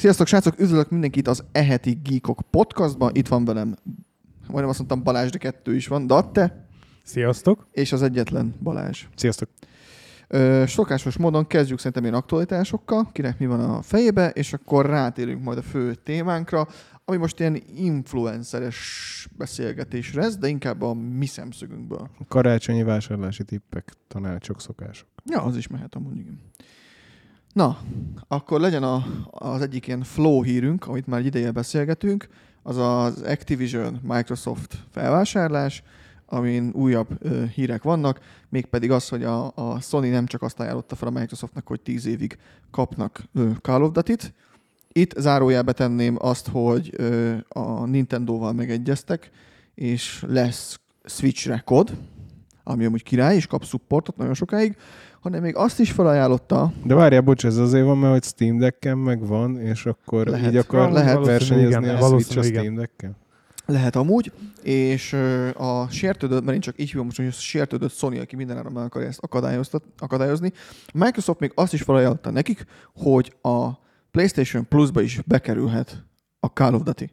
Sziasztok, srácok! Üdvözlök mindenkit az E-Heti Geekok podcastban. Itt van velem, majdnem azt mondtam Balázs, de kettő is van. Datte. Sziasztok! És az egyetlen Balázs. Sziasztok! Szokásos módon kezdjük szerintem ilyen aktualitásokkal, kinek mi van a fejébe, és akkor rátérünk majd a fő témánkra, ami most ilyen influenceres beszélgetés lesz, de inkább a mi szemszögünkből. Karácsonyi vásárlási tippek, tanácsok, szokások. Ja, az is mehet amúgy, igen. Na, akkor legyen az egyik ilyen flow hírünk, amit már ideje beszélgetünk, az az Activision Microsoft felvásárlás, amin újabb hírek vannak, mégpedig az, hogy a Sony nem csak azt ajánlotta fel a Microsoftnak, hogy 10 évig kapnak Call of Duty-t. Itt zárójelbe tenném azt, hogy a Nintendo-val megegyeztek, és lesz Switch-re kod, ami amúgy király, és kap supportot nagyon sokáig, hanem még azt is felajánlotta. De várjál, bocs, ez azért van, mert hogy Steam Deck-en megvan, és akkor lehet, így akar versenyezni a Switch a Steam Deck-en? Lehet amúgy, és a sértődött, mert én csak így hívom most, hogy a sértődött Sony, aki mindenáron meg akarja ezt akadályozni. Microsoft még azt is felajánlotta nekik, hogy a PlayStation Plus-ba is bekerülhet a Call of Duty.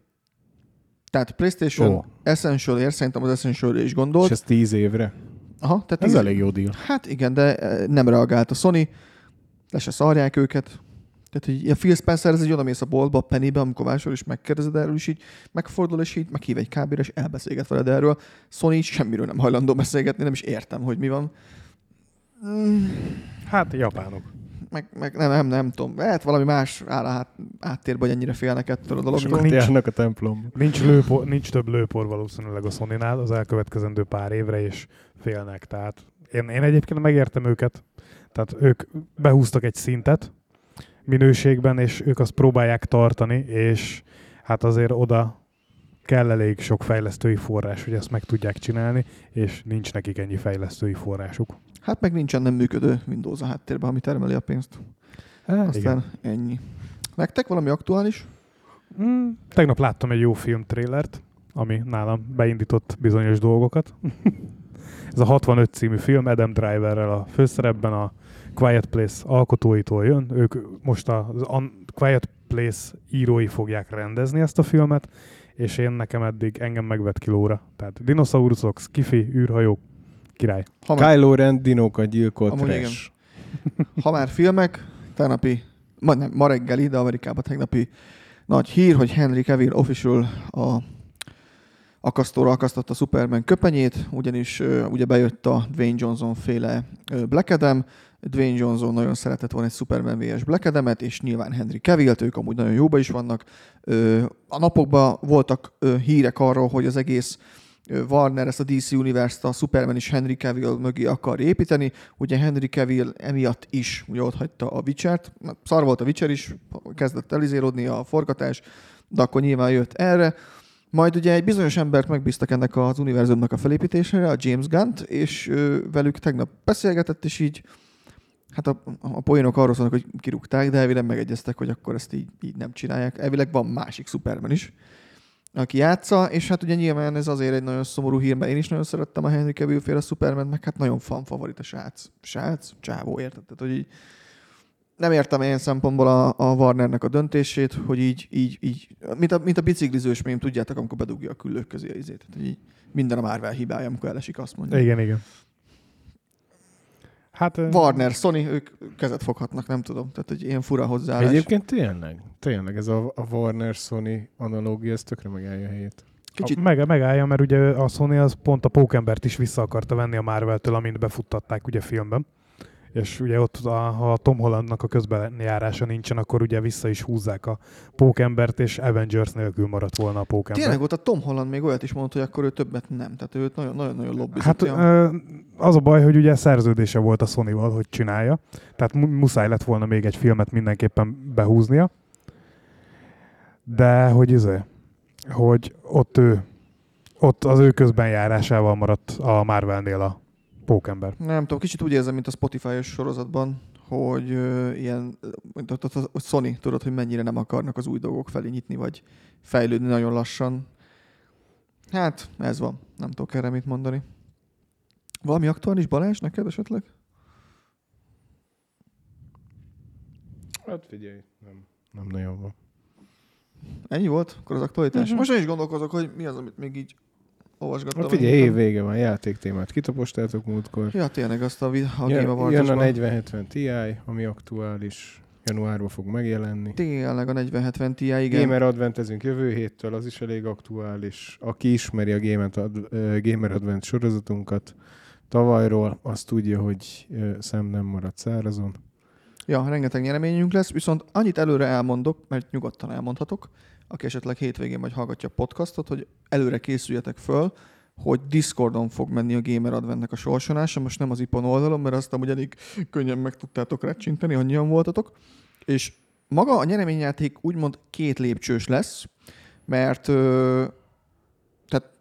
Tehát PlayStation Essential-ért, szerintem az Essential-re is gondolt. És ez 10 évre. Aha, tehát ez elég jó díl. Hát igen, de nem reagált a Sony, le se szarják őket. Tehát így a Phil Spencer, ez egy odamész a boltba, a Pennybe, amikor vásárol, és megkérdezed erről, és így megfordul, és így meghív egy kábéra, és elbeszélget veled erről. Sony semmiről nem hajlandó beszélgetni, nem is értem, hogy mi van. Hát japánok. Nem tudom. Lehet valami más áll a háttérben, hogy ennyire félnek ettől a dologtól. Nincs a templom. Nincs több lőpor valószínűleg a Sonynál az elkövetkezendő pár évre, és félnek. Tehát én egyébként megértem őket. Tehát ők behúztak egy szintet minőségben, és ők azt próbálják tartani, és hát azért oda kell elég sok fejlesztői forrás, hogy ezt meg tudják csinálni, és nincs nekik ennyi fejlesztői forrásuk. Hát meg nincsen nem működő Windows a háttérben, ami termeli a pénzt. Aztán igen. Ennyi. Nektek valami aktuális? Tegnap láttam egy jó filmtrélert, ami nálam beindított bizonyos dolgokat. Ez a 65 című film, Adam Driverrel a főszerepben, a Quiet Place alkotóitól jön. Ők most a Quiet Place írói fogják rendezni ezt a filmet, és engem megvett kilóra. Tehát dinoszauruszok, skifi, űrhajók, király. Kylo Ren dinókat gyilkolt trash. Ha már filmek, ma reggel ide Amerikában tegnapi nagy hír, hogy Henry Cavill official a akasztóra akasztotta Superman köpenyét, ugyanis ugye bejött a Dwayne Johnson féle Black Adam. Dwayne Johnson nagyon szeretett volna egy Superman vs. Black Adamet, és nyilván Henry Cavill-t, ők amúgy nagyon jóba is vannak. A napokban voltak hírek arról, hogy az egész Warner ezt a DC univerzt a Superman és Henry Cavill mögé akar építeni. Ugye Henry Cavill emiatt is ugye ott hagyta a Witchert. Szar volt a Witcher is, kezdett elizélódni a forgatás, de akkor nyilván jött erre. Majd ugye egy bizonyos embert megbíztak ennek az univerzumnak a felépítésére, a James Gunn-t, és velük tegnap beszélgetett, és így hát a poénok arról szólnak, hogy kirúgták, de elvileg megegyeztek, hogy akkor ezt így nem csinálják. Elvileg van másik Superman is, aki játsza, és hát ugye nyilván ez azért egy nagyon szomorú hír, mert én is nagyon szerettem a Henry Cavill-féle Superman, meg hát nagyon fan-favorit a srác, csávó, érted? Tehát, hogy így nem értem ilyen szempontból a Warnernek a döntését, hogy így mint a biciklizős mém, tudjátok, amikor bedugja a küllők közé az izét. Tehát, így minden a Marvel hibája, amikor elesik, azt mondja. Igen. Hát, Warner, Sony, ők kezet foghatnak, nem tudom. Tehát, hogy ilyen fura hozzáállás. Egyébként tényleg ez a Warner-Sony analógia, ez tökre megállja a helyét. Kicsit. Megállja, mert ugye a Sony az pont a Pókembert is vissza akarta venni a Marvel-től, amint befuttatták ugye filmben. És ugye ott, ha a Tom Hollandnak a közbenjárása nincsen, akkor ugye vissza is húzzák a Pókembert, és Avengers nélkül maradt volna a Pókember. Tényleg ott a Tom Holland még olyat is mondta, hogy akkor ő többet nem. Tehát őt nagyon-nagyon lobbizott. Hát az a baj, hogy ugye szerződése volt a Sonyval, hogy csinálja. Tehát muszáj lett volna még egy filmet mindenképpen behúznia. De hogy hogy ott az ő közbenjárásával maradt a Marvelnél a Pókember. Nem tudom, kicsit úgy érzem, mint a Spotify-os sorozatban, hogy ilyen, mint a Sony, tudod, hogy mennyire nem akarnak az új dolgok felé nyitni, vagy fejlődni nagyon lassan. Hát, ez van. Nem tudok erre mit mondani. Valami aktuális, Balázs, neked esetleg? Hát figyelj, nem nagyon van. Ennyi volt? Akkor az aktualitás? Most én is gondolkozok, hogy mi az, amit még így olvasgattam. Hát figyelj, évvége van, játéktémát kitapostáltok múltkor. Ja, tényleg azt a Game Awards-ban. Jön a 4070 Ti, ami aktuális, januárban fog megjelenni. Tényleg a 4070 Ti, igen. Gamer Adventezünk jövő héttől, az is elég aktuális. Aki ismeri a Gamer Advent sorozatunkat tavalyról, az tudja, hogy szem nem marad szárazon. Ja, rengeteg nyereményünk lesz, viszont annyit előre elmondok, mert nyugodtan elmondhatok, aki esetleg hétvégén majd hallgatja a podcastot, hogy előre készüljetek föl, hogy Discordon fog menni a Gamer Adventnek a sorsolása, most nem az IPON oldalon, mert azt amúgy elég könnyen meg tudtátok recsinteni, annyian voltatok, és maga a nyereményjáték úgymond két lépcsős lesz, mert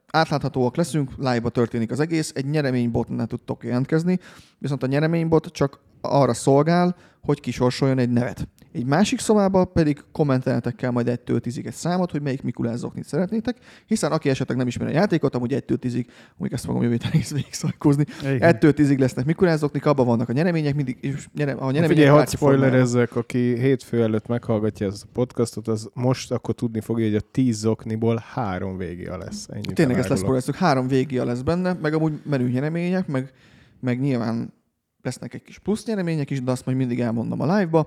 átláthatóak leszünk, live-ba történik az egész, egy nyereménybotnál tudtok jelentkezni, viszont a nyereménybot csak arra szolgál, hogy kisorsoljon egy nevet. Egy másik szobában pedig kommentelnetek kell majd 1-10-ig egy számot, hogy melyik Mikulás zoknit szeretnétek, hiszen aki esetleg nem ismeri a játékot, amúgy 1-10-ig, amúgy ezt fogom jövő héten egész végig szajkózni, 1-10-ig lesznek Mikulás zoknik, abban vannak a nyeremények, mindig is nyeremények. Figyelj, hadd spoilerezzek, aki hétfő előtt meghallgatja ezt a podcastot, az most akkor tudni fogja, hogy a 10 zokniból 3 végia lesz. Ennyit tényleg ezt leszpoilerezzük, 3 végia lesz benne, meg amúgy menő nyeremények, meg nyilván lesznek egy kis plusz nyeremények is, de azt majd mindig elmondom a live-ba,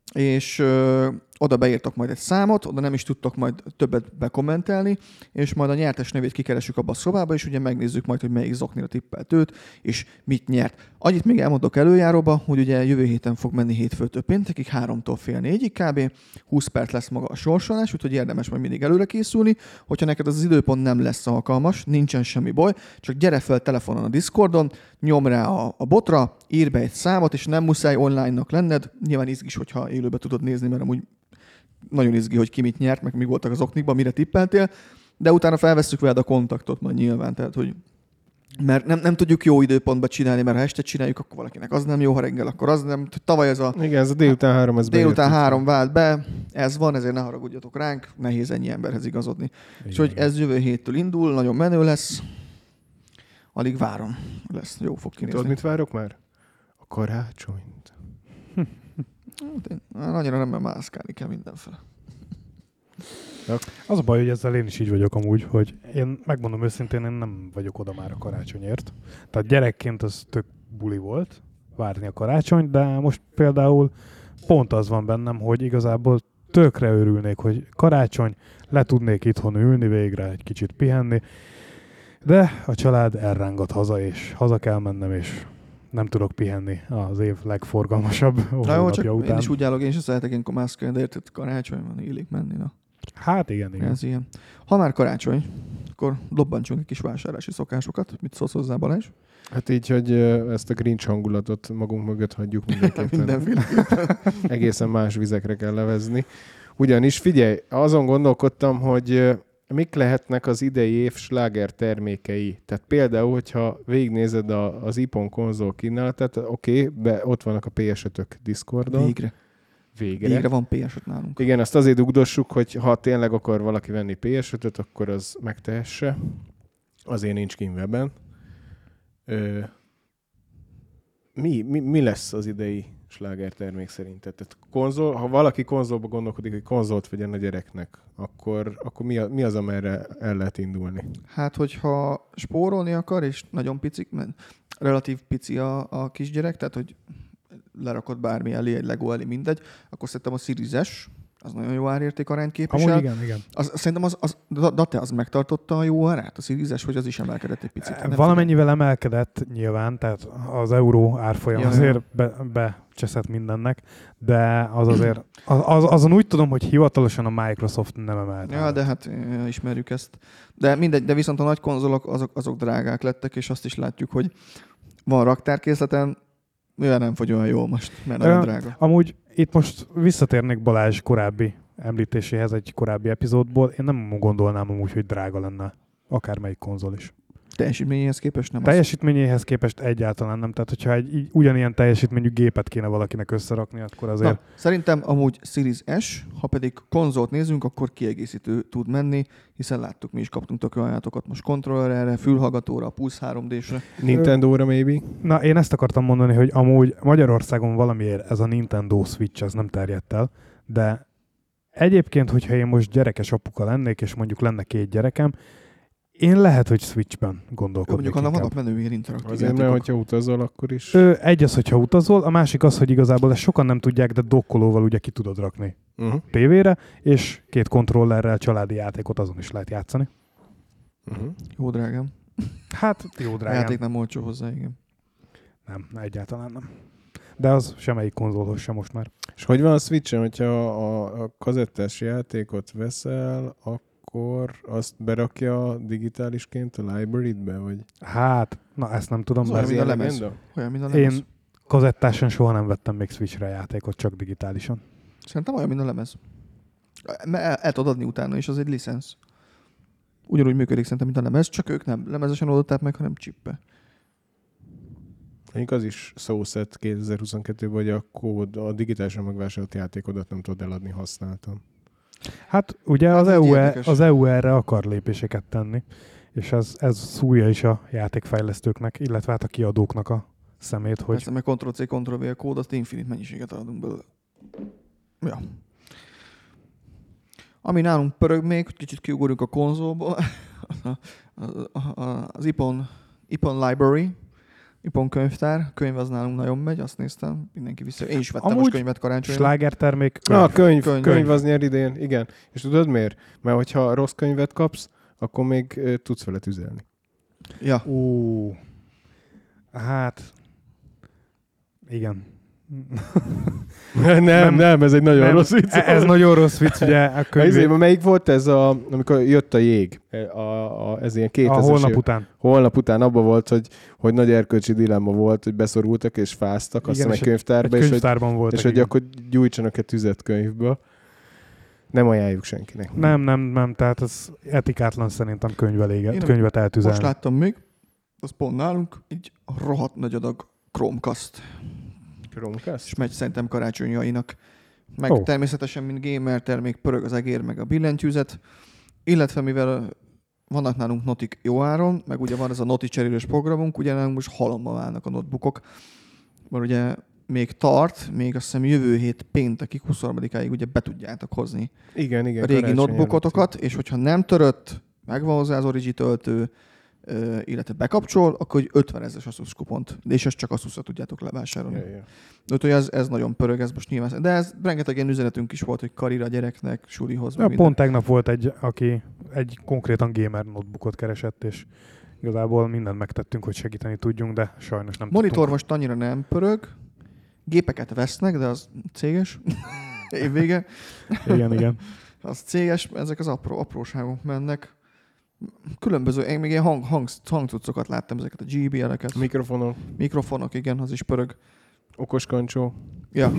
és oda beírtok majd egy számot, oda nem is tudtok majd többet bekommentelni, és majd a nyertes nevét kikeresük abba a szobába, és ugye megnézzük majd, hogy melyik zoknira tippelt őt, és mit nyert. Annyit még elmondok előjáróba, hogy ugye jövő héten fog menni hétfőtől péntekig, 3-tól fél 4-ig kb. 20 perc lesz maga a sorsolás, úgyhogy érdemes majd mindig előre készülni. Hogyha neked az időpont nem lesz alkalmas, nincsen semmi baj, csak gyere fel telefonon a Discordon, nyomj rá a botra, írj be egy számot, és nem muszáj online-nak lenned, nyilván izgis, hogyha élőbe tudod nézni, mert amúgy nagyon izgi, hogy ki mit nyert, meg mi voltak az oknikban, mire tippeltél, de utána felvesszük veled a kontaktot majd nyilván, tehát hogy mert nem tudjuk jó időpontban csinálni, mert ha este csináljuk, akkor valakinek az nem jó, ha reggel, akkor az nem. Tavaly ez a... Igen, ez a délután 3, ez délután 3 vált be, ez van, ezért ne haragudjatok ránk, nehéz ennyi emberhez igazodni. És hogy ez jövő héttől indul, nagyon menő lesz, alig várom, lesz, jó fog kinézni. Tudod, mit várok már? A karácsonyt. Annyira nem, mert mászkálni kell mindenfele. Az a baj, hogy ezzel én is így vagyok amúgy, hogy én megmondom őszintén, én nem vagyok oda már a karácsonyért. Tehát gyerekként az tök buli volt várni a karácsonyt, de most például pont az van bennem, hogy igazából tökre örülnék, hogy karácsony, le tudnék itthon ülni végre, egy kicsit pihenni, de a család elrángat haza, és haza kell mennem, és nem tudok pihenni az év legforgalmasabb hónapja után. Én is úgy állok, én sem szeretek ilyenkor mászkálni, de érted, karácsony van, illik menni. Na. Hát igen. Ez ilyen. Ha már karácsony, akkor dobbantsunk egy kis vásárlási szokásokat. Mit szólsz hozzá, Balázs? Hát így, hogy ezt a Grinch hangulatot magunk mögött hagyjuk mindenképpen. Mindenféleképpen. Egészen más vizekre kell levezni. Ugyanis figyelj, azon gondolkodtam, hogy mik lehetnek az idei év sláger termékei? Tehát például, hogyha végignézed az iPhone konzol kínálatát, oké, ott vannak a PS5-ök Discordon. Végre van PS5 nálunk. Igen, azt azért ugdossuk, hogy ha tényleg akar valaki venni PS5-öt, akkor az megtehesse. Azért nincs kint webben. Mi lesz az idei sláger termék szerinted? Tehát konzol, ha valaki konzolba gondolkodik, hogy konzolt vegyen a gyereknek, akkor mi az, amerre el lehet indulni? Hát, hogyha spórolni akar, és nagyon pici, relatív pici a kisgyerek, tehát, hogy lerakod bármi elé, egy Lego elé, mindegy, akkor szerintem a Series S, az nagyon jó árérték arányt képvisel. Amúgy igen. Szerintem az megtartotta a jó árát, a Series S, hogy az is emelkedett egy picit. Valamennyivel emelkedett nyilván, tehát az euró árfolyam azért becseszett mindennek, de az azért, azon úgy tudom, hogy hivatalosan a Microsoft nem emelt. Ja, de hát ismerjük ezt. De mindegy, de viszont a nagy konzolok azok drágák lettek, és azt is látjuk, hogy van raktárkészleten, mivel nem fogy olyan jól most, mert nagyon drága. Amúgy itt most visszatérnék Balázs korábbi említéséhez egy korábbi epizódból, én nem gondolnám amúgy, hogy drága lenne akármelyik konzol is. Teljesítményéhez képest nem? Teljesítményéhez képest egyáltalán nem. Tehát, hogyha egy ugyanilyen teljesítményű gépet kéne valakinek összerakni, akkor azért... Na, szerintem amúgy Series S, ha pedig konzolt nézünk, akkor kiegészítő tud menni, hiszen láttuk, mi is kaptunk tök ajánlatokat most kontrollerre, fülhallgatóra, Pulse 3D-sre. Nintendo-ra maybe? Na, én ezt akartam mondani, hogy amúgy Magyarországon valamiért ez a Nintendo Switch, ez nem terjedt el, de egyébként, hogyha én most gyerekes apuka lennék, és mondjuk lenne két gyerekem, én lehet, hogy Switchben gondolkodnék. Mondjuk annak vannak menőjén interaktív. Azért, mert hogyha utazol, akkor is. Egy az, hogyha utazol, a másik az, hogy igazából ezt sokan nem tudják, de dokkolóval ugye ki tudod rakni tévére, és két kontrollerrel családi játékot azon is lehet játszani. Jó drágám. Hát, jó drágám. A játék nem olcsó hozzá, igen. Nem, egyáltalán nem. De az semmelyik konzolhoz sem most már. És hogy van a Switchen, hogyha a kazettás játékot veszel, akkor azt berakja digitálisként a library-be, vagy? Hát, na ezt nem tudom. Olyan, mint a lemez. Én kazettásan soha nem vettem még Switchre játékot, csak digitálisan. Szerintem olyan, mint a lemez. El tudod adni utána is, az egy licensz. Ugyanúgy működik szerintem, mint a lemez, csak ők nem lemezesen oldották meg, hanem chipbe. Egyik az is szószett 2022-ben, hogy a kód, a digitálisan megvásárolt játékodat nem tudod eladni, használtam. Hát ugye az EU erre akar lépéseket tenni, és ez szúrja is a játékfejlesztőknek, illetve hát a kiadóknak a szemét, hogy... Persze, meg Ctrl-C, Ctrl-V kód, azt infinit mennyiséget adunk belőle. Ja. Ami nálunk pörög még, kicsit kiugorjunk a konzolból, az Ipon Library, Ipon könyvtár, könyv az nálunk nagyon megy, azt néztem, mindenki vissza. Én is vettem most könyvet karácsonyra. Slágertermék. Na, könyv az nyer idén, igen. És tudod miért? Mert hogyha rossz könyvet kapsz, akkor még tudsz vele tüzelni. Ja. Hát, igen. nem, ez egy nagyon rossz vicc. Ez nagyon rossz vicc, ugye. Melyik volt ez, amikor jött a jég? Ez ilyen 2000-es év. Holnap után abban volt, hogy nagy erkölcsi dilemma volt, hogy beszorultak és fáztak, igen, aztán egy könyvtárban. És hogy akkor gyújtsanak-e tüzet könyvből. Nem ajánljuk senkinek. Nem, tehát ez etikátlan szerintem könyvet eltüzelni. Most láttam még, az pont nálunk, így rohadt nagy adag Chromecast. És megy szerintem karácsonyainak. Meg természetesen, mint gamer termék, pörög az egér, meg a billentyűzet. Illetve mivel vannak nálunk notik jó áron, meg ugye van ez a noti cserélős programunk, ugye nálunk most halomba válnak a notebookok. Mert ugye még azt hiszem jövő hét péntekig, 23-áig ugye be tudjátok hozni igen, a régi notebookotokat, és hogyha nem törött, megvan hozzá az Origi töltő, illetve bekapcsol, akkor 50 000-es ASUS kupont, és ezt csak ASUS-ra tudjátok levásárolni. Yeah. Úgyhogy ez nagyon pörög, ez most nyilván. De ez rengeteg ilyen üzenetünk is volt, hogy karira, gyereknek, sulihoz. Ja, pont tegnap volt egy, aki egy konkrétan gamer notebookot keresett, és igazából mindent megtettünk, hogy segíteni tudjunk, de sajnos nem tudtunk. Monitor most annyira nem pörög, gépeket vesznek, de az céges. Évvége. Igen. Az céges, ezek az apróságok mennek. Különböző, én még ilyen hangcuccokat láttam, ezeket a GBL-eket. Mikrofonok, igen, az is pörög. Okos kancsó. Ja.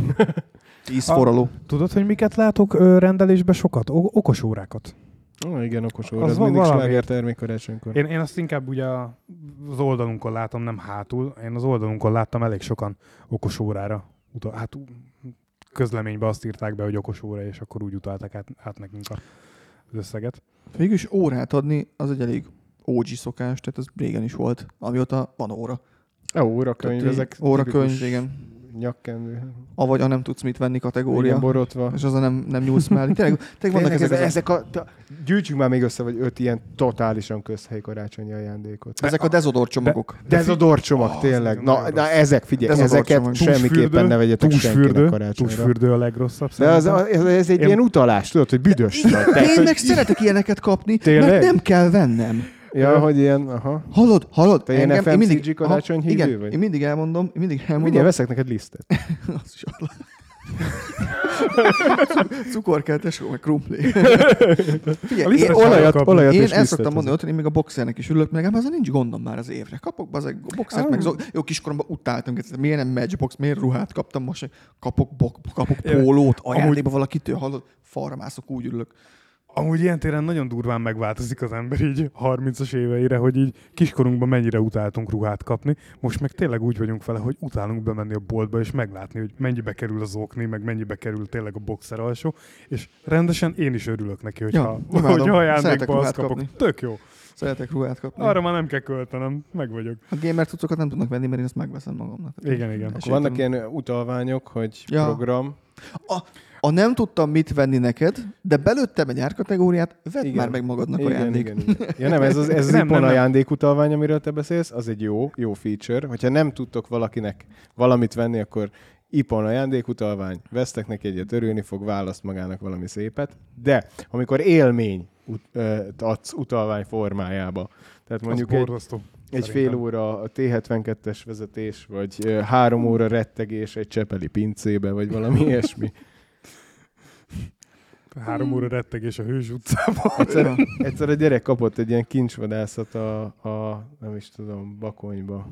10 forraló. Tudod, hogy miket látok rendelésbe sokat? Okos órákat. Igen, okos óra. Az mindig sláger termék karácsonykor. Én azt inkább ugye az oldalunkon látom, nem hátul. Én az oldalunkon láttam elég sokan okos órára. Hát közleménybe azt írták be, hogy okos óra, és akkor úgy utalták át nekünk az összeget. Végülis órát adni, az egy elég OG szokás, tehát ez régen is volt, amióta van óra. Órakönyv, ezek órakönyv, igen. Nyakkendő. Avagy a nem tudsz mit venni kategória. Igen, borotva. És az a nem nyúlsz mellé. Tényleg vannak ezek gyűjtsünk már még össze, vagy 5 ilyen totálisan közhely karácsonyi ajándékot. Ezek a dezodor csomagok. Dezodor csomag, tényleg. Na ezek, figyelj, ezeket semmiképpen ne vegyetek senkinek karácsonyra. Túlsfürdő a legrosszabb. De ez egy ilyen utalás, tudod, hogy büdös vagy. Én meg szeretek ilyeneket kapni, mert nem kell vennem. Ja, hogy ilyen, aha. Hallod? Te ilyen FMCG karácsony hívő vagy? Én mindig elmondom. Mindjárt veszek neked lisztet. Az is arra. Cukorkeltes, meg krumpli. Olajat és lisztet. Én ezt szoktam mondani, hogy én még a boxernek is ülök, meg ezzel nincs gondom már az évre. Kapok be ezek a boxert, meg jó kiskoromban utáltam, miért nem matchbox, miért ruhát kaptam most, kapok pólót, ajándékba valakitől, hallod? falra mászok, úgy ülök. Amúgy ilyen téren nagyon durván megváltozik az ember így 30-as éveire, hogy így kiskorunkban mennyire utáltunk ruhát kapni. Most meg tényleg úgy vagyunk vele, hogy utálunk bemenni a boltba és meglátni, hogy mennyibe kerül az okni, meg mennyibe kerül tényleg a boxer alsó. És rendesen én is örülök neki, hogyha ajándékba azt kapok. Kapni. Tök jó. Szeretek ruhát kapni. Arra már nem kell költenem, meg vagyok. A gamer cuccokat nem tudnak venni, mert én azt megveszem magamnak. Igen, igen. Akkor vannak ilyen utalványok, hogy ja. Program. A nem tudtam mit venni neked, de belőttem egy árkategóriát, vedd igen. Már meg magadnak igen, ajándék. Igen. Ja, nem, ez az ipon ajándékutalvány, amiről te beszélsz, az egy jó feature. Hogyha nem tudtok valakinek valamit venni, akkor ipon ajándékutalvány, vesztek neki egyet, örülni fog, választ magának valami szépet. De amikor élmény adsz utalvány formájába, tehát mondjuk egy fél óra a T72-es vezetés, vagy 3 óra rettegés egy csepeli pincébe, vagy valami ilyesmi. 3 óra rettegés a Hős utcában. Egyszer a gyerek kapott egy ilyen kincsvadászat a nem is tudom, Bakonyba.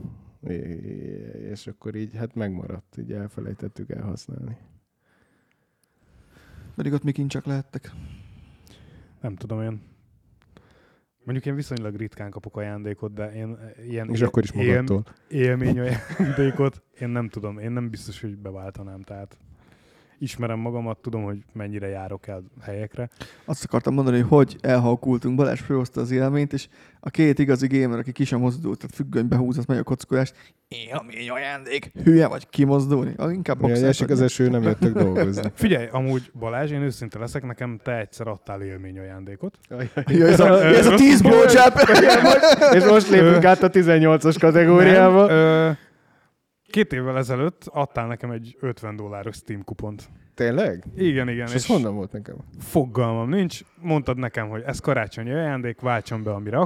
És akkor így, hát megmaradt, így elfelejtettük elhasználni. Pedig ott mi kincsek lehettek? Nem tudom, én mondjuk én viszonylag ritkán kapok ajándékot, de én ilyen és akkor is magadtól. Élmény ajándékot, én nem tudom, én nem biztos, hogy beváltanám, tehát ismerem magamat, tudom, hogy mennyire járok el helyekre. Azt akartam mondani, hogy elhalkultunk, Balázs főhozta az élményt, és a két igazi gamer, aki ki sem mozdult, tehát függönybe húzott, megy a kockolást, élmény ajándék, hülye vagy kimozdulni? Inkább boxált. Esik az eső, nem jöttök dolgozni. Figyelj, amúgy Balázs, én őszinte leszek, nekem te egyszer adtál élmény ajándékot. Ez a 10 blowjob! És most lépünk át a 18-as kategóriába. 2 évvel ezelőtt adtál nekem egy $50 Steam kupont. Tényleg? Igen. És honnan volt nekem? Fogalmam nincs. Mondtad nekem, hogy ez karácsonyi ajándék, váltson be, amire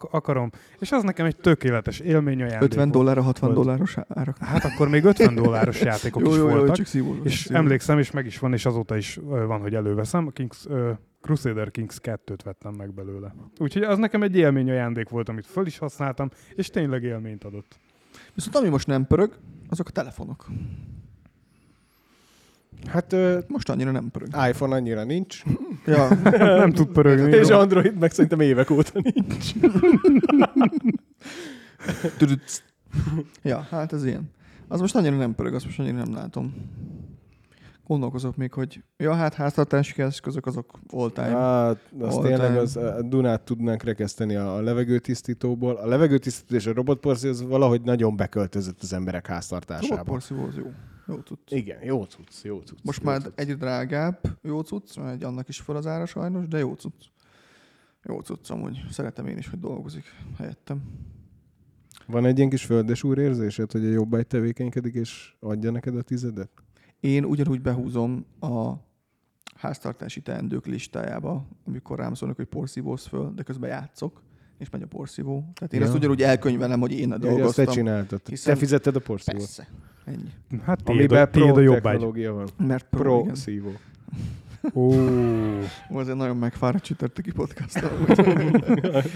akarom. És az nekem egy tökéletes élmény ajándék. $50, $60 árak. Hát akkor még $50 játékok jó, is jó, voltak. Jó, szívul, és szívul. Emlékszem, és meg is van, és azóta is van, hogy előveszem. A Crusader Kings 2-t vettem meg belőle. Úgyhogy az nekem egy élmény ajándék volt, amit föl is használtam, és tényleg élményt adott. Viszont ami most nem pörög, azok a telefonok. Hát most annyira nem pörög. iPhone annyira nincs. Ja. Nem tud pörögni. És Android meg szerintem évek óta nincs. Ja, hát ez ilyen. Az most annyira nem pörög, azt most annyira nem látom. Gondolkozok még, hogy ja, hát háztartási eszközök azok all-time. Hát, azt tényleg az Dunát tudnánk rekeszteni a levegőtisztítóból. A levegőtisztító és a robotporszívó az valahogy nagyon beköltözött az emberek háztartásába. Robotporszívó az jó. Jó cucc. Igen, jó cucc. Most jó már cucc. Egyre drágább jó cucc, mert annak is fel az ára sajnos, de jó cucc. Jó cucc, amúgy szeretem én is, hogy dolgozik helyettem. Van egy ilyen kis földesúr érzésed, hogy a jobbágy tevékenykedik és adja neked a tizedet? Én ugyanúgy behúzom a háztartási teendők listájába, amikor rám szólnak, hogy porszívózz föl, de közben játszok, és megy a porszívó. Tehát én ezt ugyanúgy elkönyvelem, hogy én a dolgoztam. Te csináltad. Te fizetted a porszívót. Persze. Ennyi. Hát amiben pro technológia van. Mert pro szívó. Azért nagyon megfáradt csütörtöki podcasttal.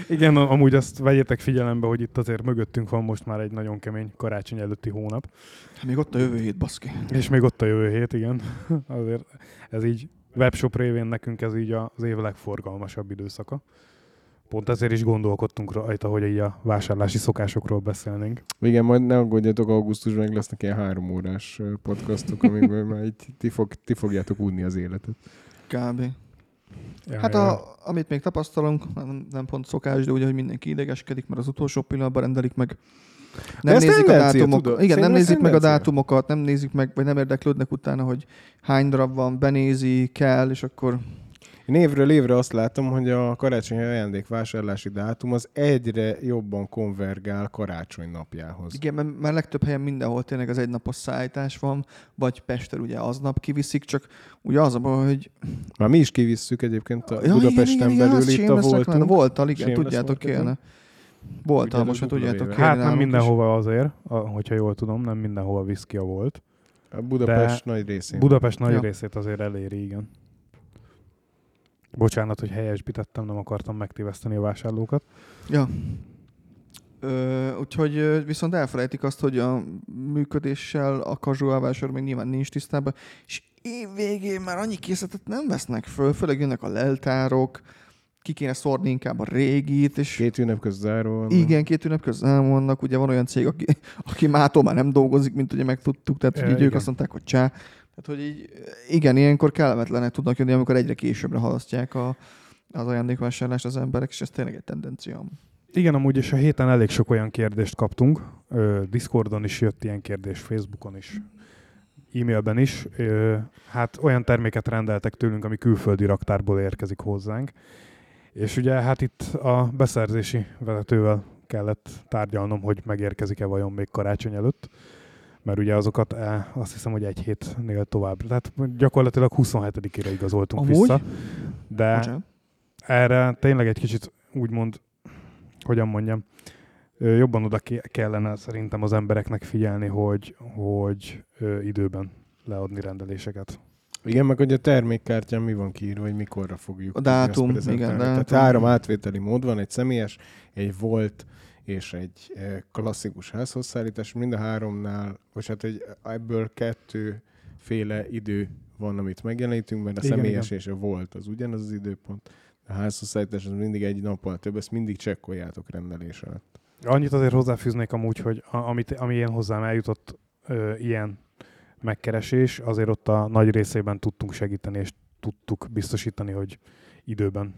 Igen, amúgy azt vegyétek figyelembe, hogy itt azért mögöttünk van most már egy nagyon kemény karácsony előtti hónap. Még ott a jövő hét, baszki. És még ott a jövő hét, igen. Azért ez így webshop révén nekünk ez így az év legforgalmasabb időszaka. Pont ezért is gondolkodtunk rajta, hogy így a vásárlási szokásokról beszélnénk. Igen, majd ne aggódjatok, augusztusban meg lesznek ilyen 3 órás podcastok, amikben már így ti fogjátok unni az életet. Kb. Ja, hát amit még tapasztalunk, nem pont szokás, de ugye, hogy mindenki idegeskedik, mert az utolsó pillanatban rendelik meg. Nem nézik a dátumokat. Igen, nem nézik meg a dátumokat, nem nézik meg, vagy nem érdeklődnek utána, hogy hány darab van, benézi, kell, és akkor... Én évről évre azt látom, hogy a karácsonyi ajándékvásárlási dátum az egyre jobban konvergál karácsony napjához. Igen, mert már legtöbb helyen mindenhol tényleg az egynapos szállítás van, vagy Pesten ugye aznap kiviszik, csak ugye az a baj, hogy... Már mi is kivisszük egyébként a Budapesten belül, itt a Voltunk. Voltal, igen, tudjátok kérni. Voltal, most már tudjátok kérni. Hát nem mindenhova azért, hogyha jól tudom, nem mindenhova visz ki a Volt. A Budapest nagy részén. Budapest nagy részét azért eléri, igen. Bocsánat, hogy helyesbítettem, nem akartam megtéveszteni a vásárlókat. Ja. Úgyhogy viszont elfelejtik azt, hogy a működéssel a casual vásárló még nyilván nincs tisztában, és év végén már annyi készletet nem vesznek föl, főleg jönnek a leltárok, ki kéne szórni inkább a régit, és... Két ünnep közzáról. Igen, két ünnep közzáról vannak. Ugye van olyan cég, aki mától már nem dolgozik, mint ugye megtudtuk, tehát hogy így igen. Ők azt mondták, hogy csá. Tehát, hogy így, igen, ilyenkor kellemetlenek tudnak jönni, amikor egyre későbbre halasztják az ajándékvásárlást az emberek, és ez tényleg egy tendencia. Igen, amúgy is a héten elég sok olyan kérdést kaptunk. Discordon is jött ilyen kérdés, Facebookon is, e-mailben is. Hát olyan terméket rendeltek tőlünk, ami külföldi raktárból érkezik hozzánk. És ugye hát itt a beszerzési vezetővel kellett tárgyalnom, hogy megérkezik-e vajon még karácsony előtt, mert ugye azokat azt hiszem, hogy egy hétnél tovább. Tehát gyakorlatilag 27-ére igazoltunk amúgy? Vissza. De bocsánat. Erre tényleg egy kicsit úgymond, hogyan mondjam, jobban oda kellene szerintem az embereknek figyelni, hogy időben leadni rendeléseket. Igen, meg hogy a termékkártyán mi van kiírva, hogy mikorra fogjuk. A dátum, igen. Tehát három átvételi mód van, egy személyes, egy volt és egy klasszikus házhozszállítás. Mind a háromnál, vagy hát ebből kettőféle idő van, amit megjelenítünk, mert a igen, személyes igen. És a volt az ugyanaz az időpont. A házhozszállítás az mindig egy nappal több, ezt mindig csekkoljátok rendelés alatt. Annyit azért hozzáfűznék amúgy, hogy ami én hozzám eljutott ilyen megkeresés, azért ott a nagy részében tudtunk segíteni, és tudtuk biztosítani, hogy időben,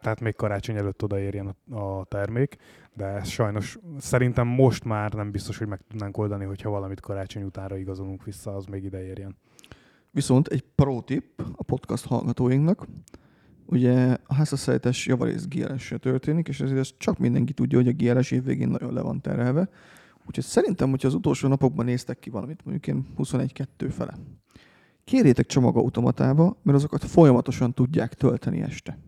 tehát még karácsony előtt odaérjen a termék, de ez sajnos szerintem most már nem biztos, hogy meg tudnánk oldani, hogyha valamit karácsony utánra igazolunk vissza, az még ide érjen. Viszont egy pro tipp a podcast hallgatóinknak, ugye a házhozszállítás javarész GLS-re történik, és ezért csak mindenki tudja, hogy a GLS évvégén nagyon le van terhelve. Úgyhogy szerintem, hogyha az utolsó napokban néztek ki valamit, mondjuk én 21-2 fele, kérjétek csomagautomatába, mert azokat folyamatosan tudják tölteni este.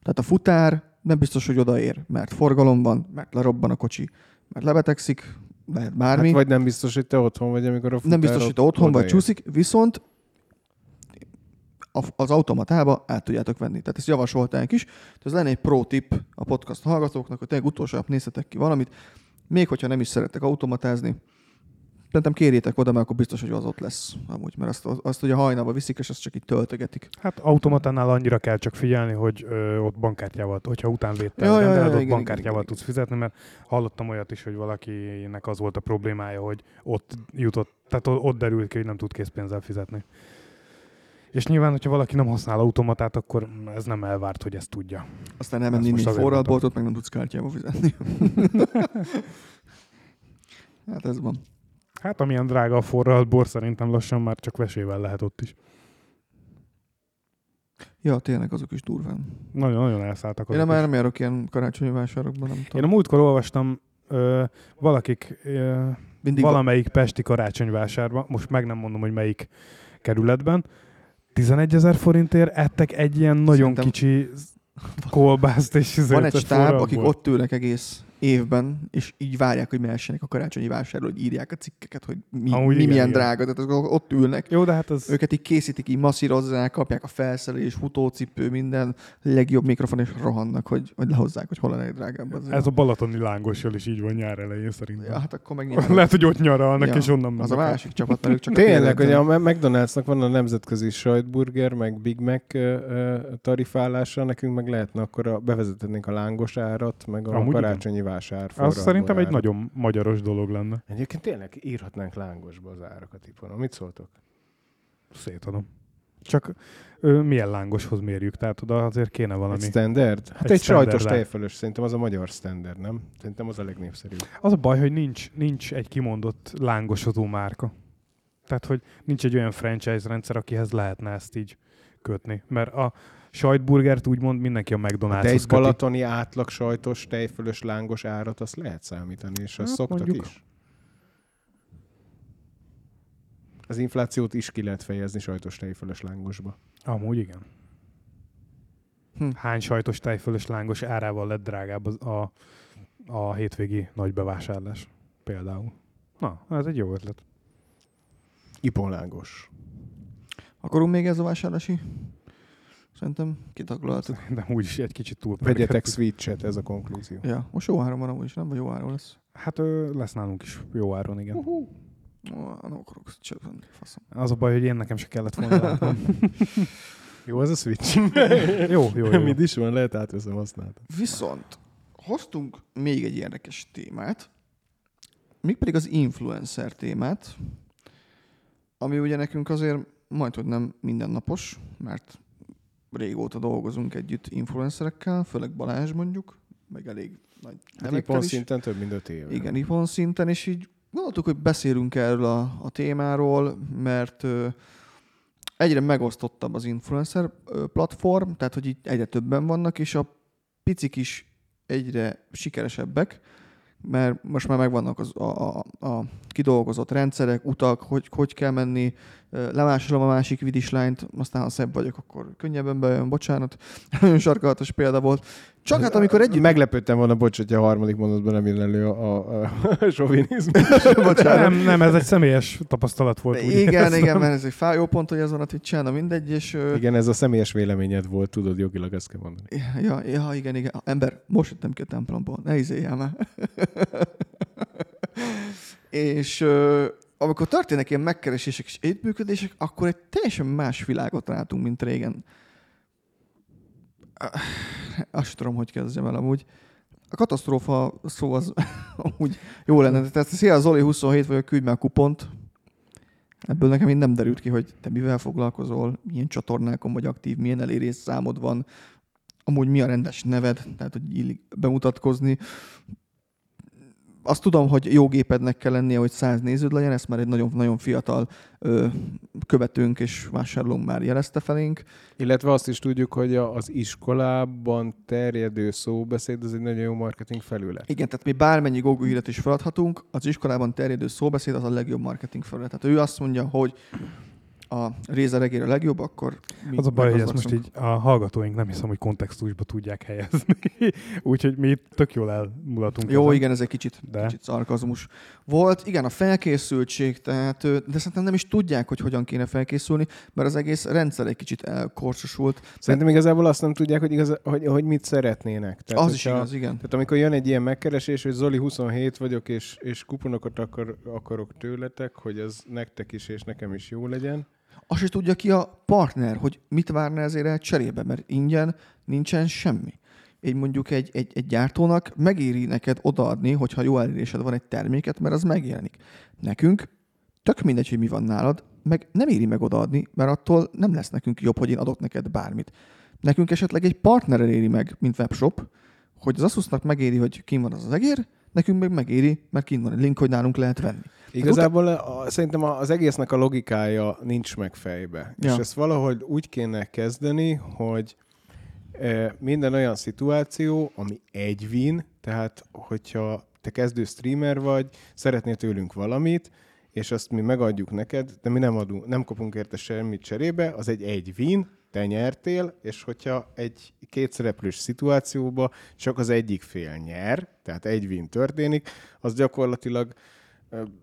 Tehát a futár nem biztos, hogy odaér, mert forgalom van, mert lerobban a kocsi, mert lebetegszik, lehet bármi. Hát vagy nem biztos, hogy te otthon vagy, amikor a futár. Nem biztos, hogy te otthon odaér. Vagy csúszik, viszont az automatába át tudjátok venni. Tehát ezt javasolták is. Ez lenne egy pro tip a podcast hallgatóknak, hogy tényleg utolsó nap nézzetek ki valamit, még hogyha nem is szerettek automatázni, szerintem kérjétek oda, mert akkor biztos, hogy az ott lesz amúgy, mert azt ugye hajnalba viszik, és azt csak így töltögetik. Hát automatánál annyira kell csak figyelni, hogy ott bankkártyával, hogyha utánvétel rendeled, ott bankkártyával tudsz fizetni, mert hallottam olyat is, hogy valakinek az volt a problémája, hogy ott jutott, tehát ott derült ki, hogy nem tud készpénzzel fizetni. És nyilván, hogyha valaki nem használ automatát, akkor ez nem elvárt, hogy ezt tudja. Aztán elmenni inni forradboltot, meg nem tudsz kártyába fizetni. Hát ez van. Hát amilyen drága a forradbor, szerintem lassan már csak vesével lehet ott is. Ja, tényleg azok is durván. Nagyon-nagyon elszálltak azok. Én már nem járok ilyen karácsonyi vásárokban. Nem tudom. Én a múltkor olvastam valamelyik pesti karácsonyvásárban, most meg nem mondom, hogy melyik kerületben, 11 000 forintért ettek egy ilyen nagyon kicsi kolbászt és forradból. Van egy stáb, akik ott ülnek egész évben, és így várják, hogy mehessenek a karácsonyi vásárról, hogy írják a cikkeket, hogy milyen drága. Tehát ott ülnek. Jó, de hát az... Őket így készítik, így masszírozzák, kapják a felszerelés, futócipő, minden legjobb mikrofon, és rohannak, hogy lehozzák, hogy hol a legdrágább az. Ez a balatoni lángossal is így van nyár elején szerintem. Ja, hát akkor meg lehet, hogy ott nyaralnak, ja, és onnan mennek. Az a másik csapatnak. Tényleg, hogy a McDonald's-nak van a nemzetközi sajtburger, meg Big Mac tarifálása, nekünk meg lehetne, akkor bevezetnénk a lángos árat, meg a karácsonyi vásárforra. Az szerintem egy nagyon magyaros dolog lenne. Egyébként tényleg írhatnánk lángosba az árakat, ipanom. Mit szóltok? Szétadom. Csak milyen lángoshoz mérjük? Tehát oda azért kéne valami... Egy standard? Hát egy sajtos tejfölös. Szerintem az a magyar standard, nem? Szerintem az a legnépszerűbb. Az a baj, hogy nincs egy kimondott lángosozó márka. Tehát, hogy nincs egy olyan franchise rendszer, akihez lehetne ezt így kötni. Mert a sajtburgert úgymond mindenki a McDonald's-hoz köti. De egy balatoni átlag sajtos, tejfölös, lángos árat azt lehet számítani, és azt szoktak mondjuk. Is. Az inflációt is ki lehet fejezni sajtos, tejfölös, lángosba. Amúgy igen. Hány sajtos, tejfölös, lángos árával lett drágább a hétvégi nagy bevásárlás például? Na, ez egy jó ötlet. Iponlángos. Akarunk még ez a vásárlási Szerintem kitaglaltuk. Szerintem úgyis egy kicsit túl. Vegyetek Switch-et, ez a konklúzió. Ja, most jó áron van amúgy is, nem? Vagy jó áron lesz? Hát lesz nálunk is jó áron, igen. Uh-huh. Nem akarok csöpönni, faszom. Az a baj, hogy én nekem se kellett volna. Jó ez a Switch? jó. Mind is van, lehet átveszem, használtam. Viszont hoztunk még egy érdekes témát, mégpedig az influencer témát, ami ugye nekünk azért majdhogy nem mindennapos, mert régóta dolgozunk együtt influencerekkel, főleg Balázs mondjuk, meg elég nagy nevekkel is. Szinten több mint 5 éve. Igen, ipon szinten, és így gondoltuk, hogy beszélünk erről a témáról, mert egyre megosztottabb az influencer platform, tehát hogy így egyre többen vannak, és a picik is egyre sikeresebbek, mert most már megvannak a kidolgozott rendszerek, utak, hogy kell menni, lemásolom a másik vidislányt, aztán ha szebb vagyok, akkor könnyebben bejön, bocsánat. Nagyon sarkalatos példa volt. Csak hát amikor együtt... Meglepődtem volna, bocs, hogy a harmadik mondatban nem jön elő a sovinizmus. Nem, ez egy személyes tapasztalat volt. Igen, mert ez egy fájó pont, hogy ez van a Twitch-en, mindegy, és... Igen, ez a személyes véleményed volt, tudod, jogilag ezt kell mondani. Ja, igen. Ember, most jöttem ki a templomból, ne izéljál már. És... amikor történnek ilyen megkeresések és együttműködések, akkor egy teljesen más világot látunk, mint régen. Azt tudom, hogy kezdjem el amúgy. A katasztrófa szó az amúgy jó lenne. Tehát szia, Zoli 27 vagyok, küldj már kupont. Ebből nekem én nem derült ki, hogy te mivel foglalkozol, milyen csatornákon vagy aktív, milyen elérés számod van, amúgy mi a rendes neved, tehát hogy illik bemutatkozni. Azt tudom, hogy jó gépednek kell lennie, hogy 100 néződ legyen, ezt már egy nagyon-nagyon fiatal követőnk és vásárlónk már jelezte felénk. Illetve azt is tudjuk, hogy az iskolában terjedő szóbeszéd az egy nagyon jó marketing felület. Igen, tehát mi bármennyi Google híret is feladhatunk, az iskolában terjedő szóbeszéd az a legjobb marketing felület. Tehát ő azt mondja, hogy a rézeregére legjobb, akkor... Az a baj, hogy ezt most így a hallgatóink nem hiszem, hogy kontextusba tudják helyezni. Úgyhogy mi tök jól elmulatunk. Jó, ezen. Igen, ez egy kicsit szarkazmus volt. Igen, a felkészültség, tehát, de szerintem nem is tudják, hogy hogyan kéne felkészülni, mert az egész rendszer egy kicsit elkorsosult. Szerintem igazából azt nem tudják, hogy mit szeretnének. Tehát, az is igaz, igen. Tehát amikor jön egy ilyen megkeresés, hogy Zoli 27 vagyok, és kuponokat akarok tőletek, hogy ez nektek is és nekem is jó legyen. Azt is tudja ki a partner, hogy mit várna ezért el cserébe, mert ingyen nincsen semmi. Így mondjuk egy gyártónak megéri neked odaadni, hogyha jó elérésed van egy terméket, mert az megjelenik. Nekünk tök mindegy, hogy mi van nálad, meg nem éri meg odaadni, mert attól nem lesz nekünk jobb, hogy én adok neked bármit. Nekünk esetleg egy partnerrel éri meg, mint webshop, hogy az Asusnak megéri, hogy kint van az az egér, nekünk meg megéri, mert kint van egy link, hogy nálunk lehet venni. Igazából szerintem az egésznek a logikája nincs meg fejbe. Ja. És ezt valahogy úgy kéne kezdeni, hogy minden olyan szituáció, ami egy win, tehát hogyha te kezdő streamer vagy, szeretnél tőlünk valamit, és azt mi megadjuk neked, de mi nem kapunk érte semmit cserébe, az egy win, te nyertél, és hogyha egy kétszereplős szituációban csak az egyik fél nyer, tehát egy win történik, az gyakorlatilag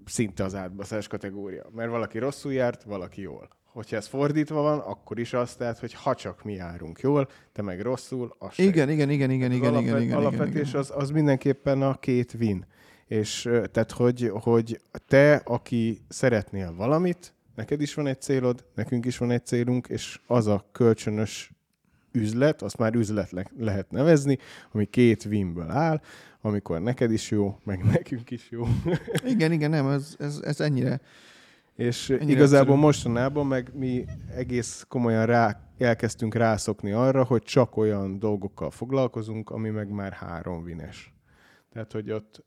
szinte az átbaszás kategória. Mert valaki rosszul járt, valaki jól. Hogyha ez fordítva van, akkor is az, tehát, hogy ha csak mi járunk jól, te meg rosszul, az sem. Igen. Alapvetés az mindenképpen a két win. És tehát, hogy te, aki szeretnél valamit, neked is van egy célod, nekünk is van egy célunk, és az a kölcsönös üzlet, azt már üzletnek lehet nevezni, ami két winből áll, amikor neked is jó, meg nekünk is jó. Igen, nem, ez ennyire. És ennyire igazából egyszerűen. Mostanában meg mi egész komolyan elkezdtünk rászokni arra, hogy csak olyan dolgokkal foglalkozunk, ami meg már 3 win-es. Tehát, hogy ott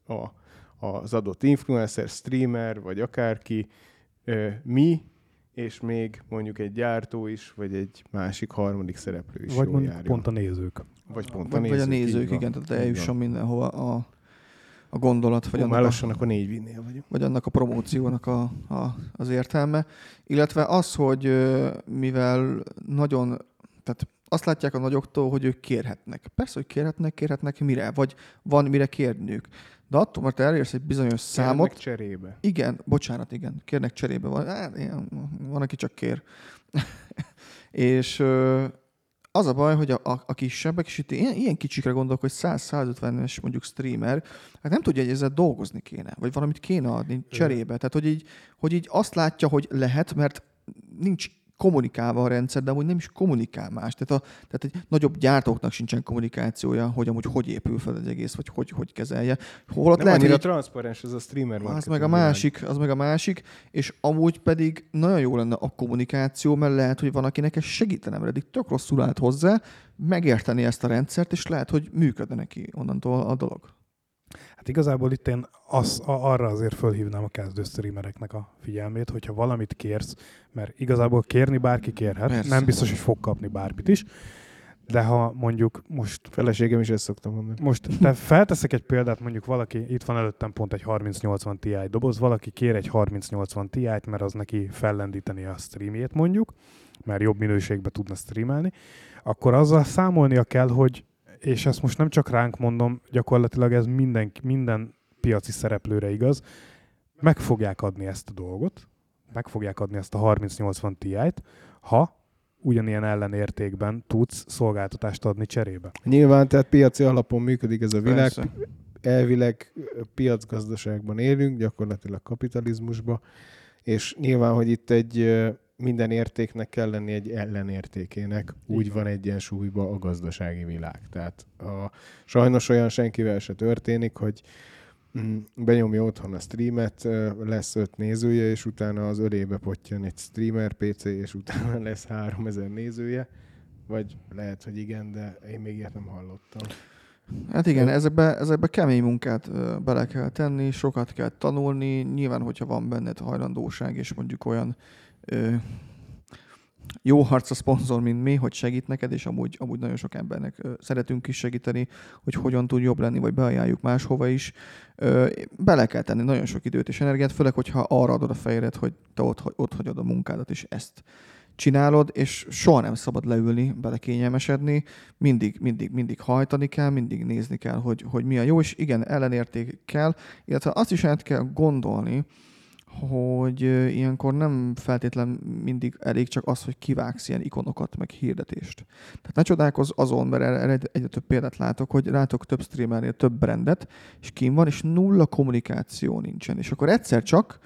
az adott influencer, streamer, vagy akárki, mi, és még mondjuk egy gyártó is, vagy egy másik harmadik szereplő is. Vagy mondjuk járjon. Pont a nézők. Vagy a nézők, igen, tehát eljusson mindenhova a gondolat. Vagy már lassan a 4 win-nél vagyunk. Vagy annak a promóciónak az értelme. Illetve az, hogy mivel nagyon, tehát azt látják a nagyoktól, hogy ők kérhetnek. Persze, hogy kérhetnek mire, vagy van mire kérniük. De attól, mert te elérsz egy bizonyos számot... Kérnek cserébe. Igen, kérnek cserébe. Van, aki csak kér. És Az a baj, hogy a kisebbek, és itt ilyen kicsikre gondolok, hogy 100-150-es mondjuk streamer, hát nem tudja, hogy ezzel dolgozni kéne, vagy valamit kéne adni cserébe. Tehát, hogy így azt látja, hogy lehet, mert nincs kommunikálva a rendszer, de amúgy nem is kommunikál más. Tehát egy nagyobb gyártóknak sincsen kommunikációja, hogy amúgy hogy épül fel az egész, vagy hogy kezelje. Holott nem lehet, annyira transzparens ez a streamer marketing. Az meg a másik, és amúgy pedig nagyon jó lenne a kommunikáció, mert lehet, hogy van, akinek ez segítene, mert eddig tök rosszul állt hozzá, megérteni ezt a rendszert, és lehet, hogy működne neki onnantól a dolog. Hát igazából itt én arra azért fölhívnám a kezdő streamereknek a figyelmét, hogyha valamit kérsz, mert igazából kérni bárki kérhet, persze. Nem biztos, hogy fog kapni bármit is, de ha mondjuk most... Feleségem is ezt szoktam mondani. Most te felteszek egy példát, mondjuk valaki, itt van előttem pont egy 3080 Ti doboz, valaki kér egy 3080 Ti-t, mert az neki fellendíteni a streamjét mondjuk, mert jobb minőségben tudna streamelni, akkor azzal számolnia kell, hogy és ezt most nem csak ránk mondom, gyakorlatilag ez minden piaci szereplőre igaz, meg fogják adni ezt a dolgot, meg fogják adni ezt a 3080 Ti-t, ha ugyanilyen ellenértékben tudsz szolgáltatást adni cserébe. Nyilván, tehát piaci alapon működik ez a világ. Persze. Elvileg piacgazdaságban élünk, gyakorlatilag kapitalizmusban, és nyilván, hogy itt egy... Minden értéknek kell lenni egy ellenértékének, úgy van egyensúlyba a gazdasági világ. Tehát sajnos olyan senkivel se történik, hogy benyomja otthon a streamet, lesz 5 nézője, és utána az ölébe pottyan egy streamer PC, és utána lesz 3000 nézője. Vagy lehet, hogy igen, de én még ilyet nem hallottam. Hát igen, ezekbe kemény munkát bele kell tenni, sokat kell tanulni. Nyilván, hogyha van benned hajlandóság, és mondjuk olyan jó harca szponzor, mint mi, hogy segít neked, és amúgy nagyon sok embernek szeretünk is segíteni, hogy hogyan tud jobb lenni, vagy beajánljuk máshova is. Bele kell tenni nagyon sok időt és energiát, főleg, hogyha arra adod a fejedet, hogy te ott hagyod a munkádat, és ezt csinálod, és soha nem szabad leülni, bele kényelmesedni, mindig hajtani kell, mindig nézni kell, hogy mi a jó, és igen, ellenérték kell, illetve azt is át kell gondolni, hogy ilyenkor nem feltétlen mindig elég csak az, hogy kivágsz ilyen ikonokat, meg hirdetést. Tehát ne csodálkozz azon, mert erre egyre több példát látok, hogy látok több streamernél több brandet, és kim van, és nulla kommunikáció nincsen. És akkor egyszer csak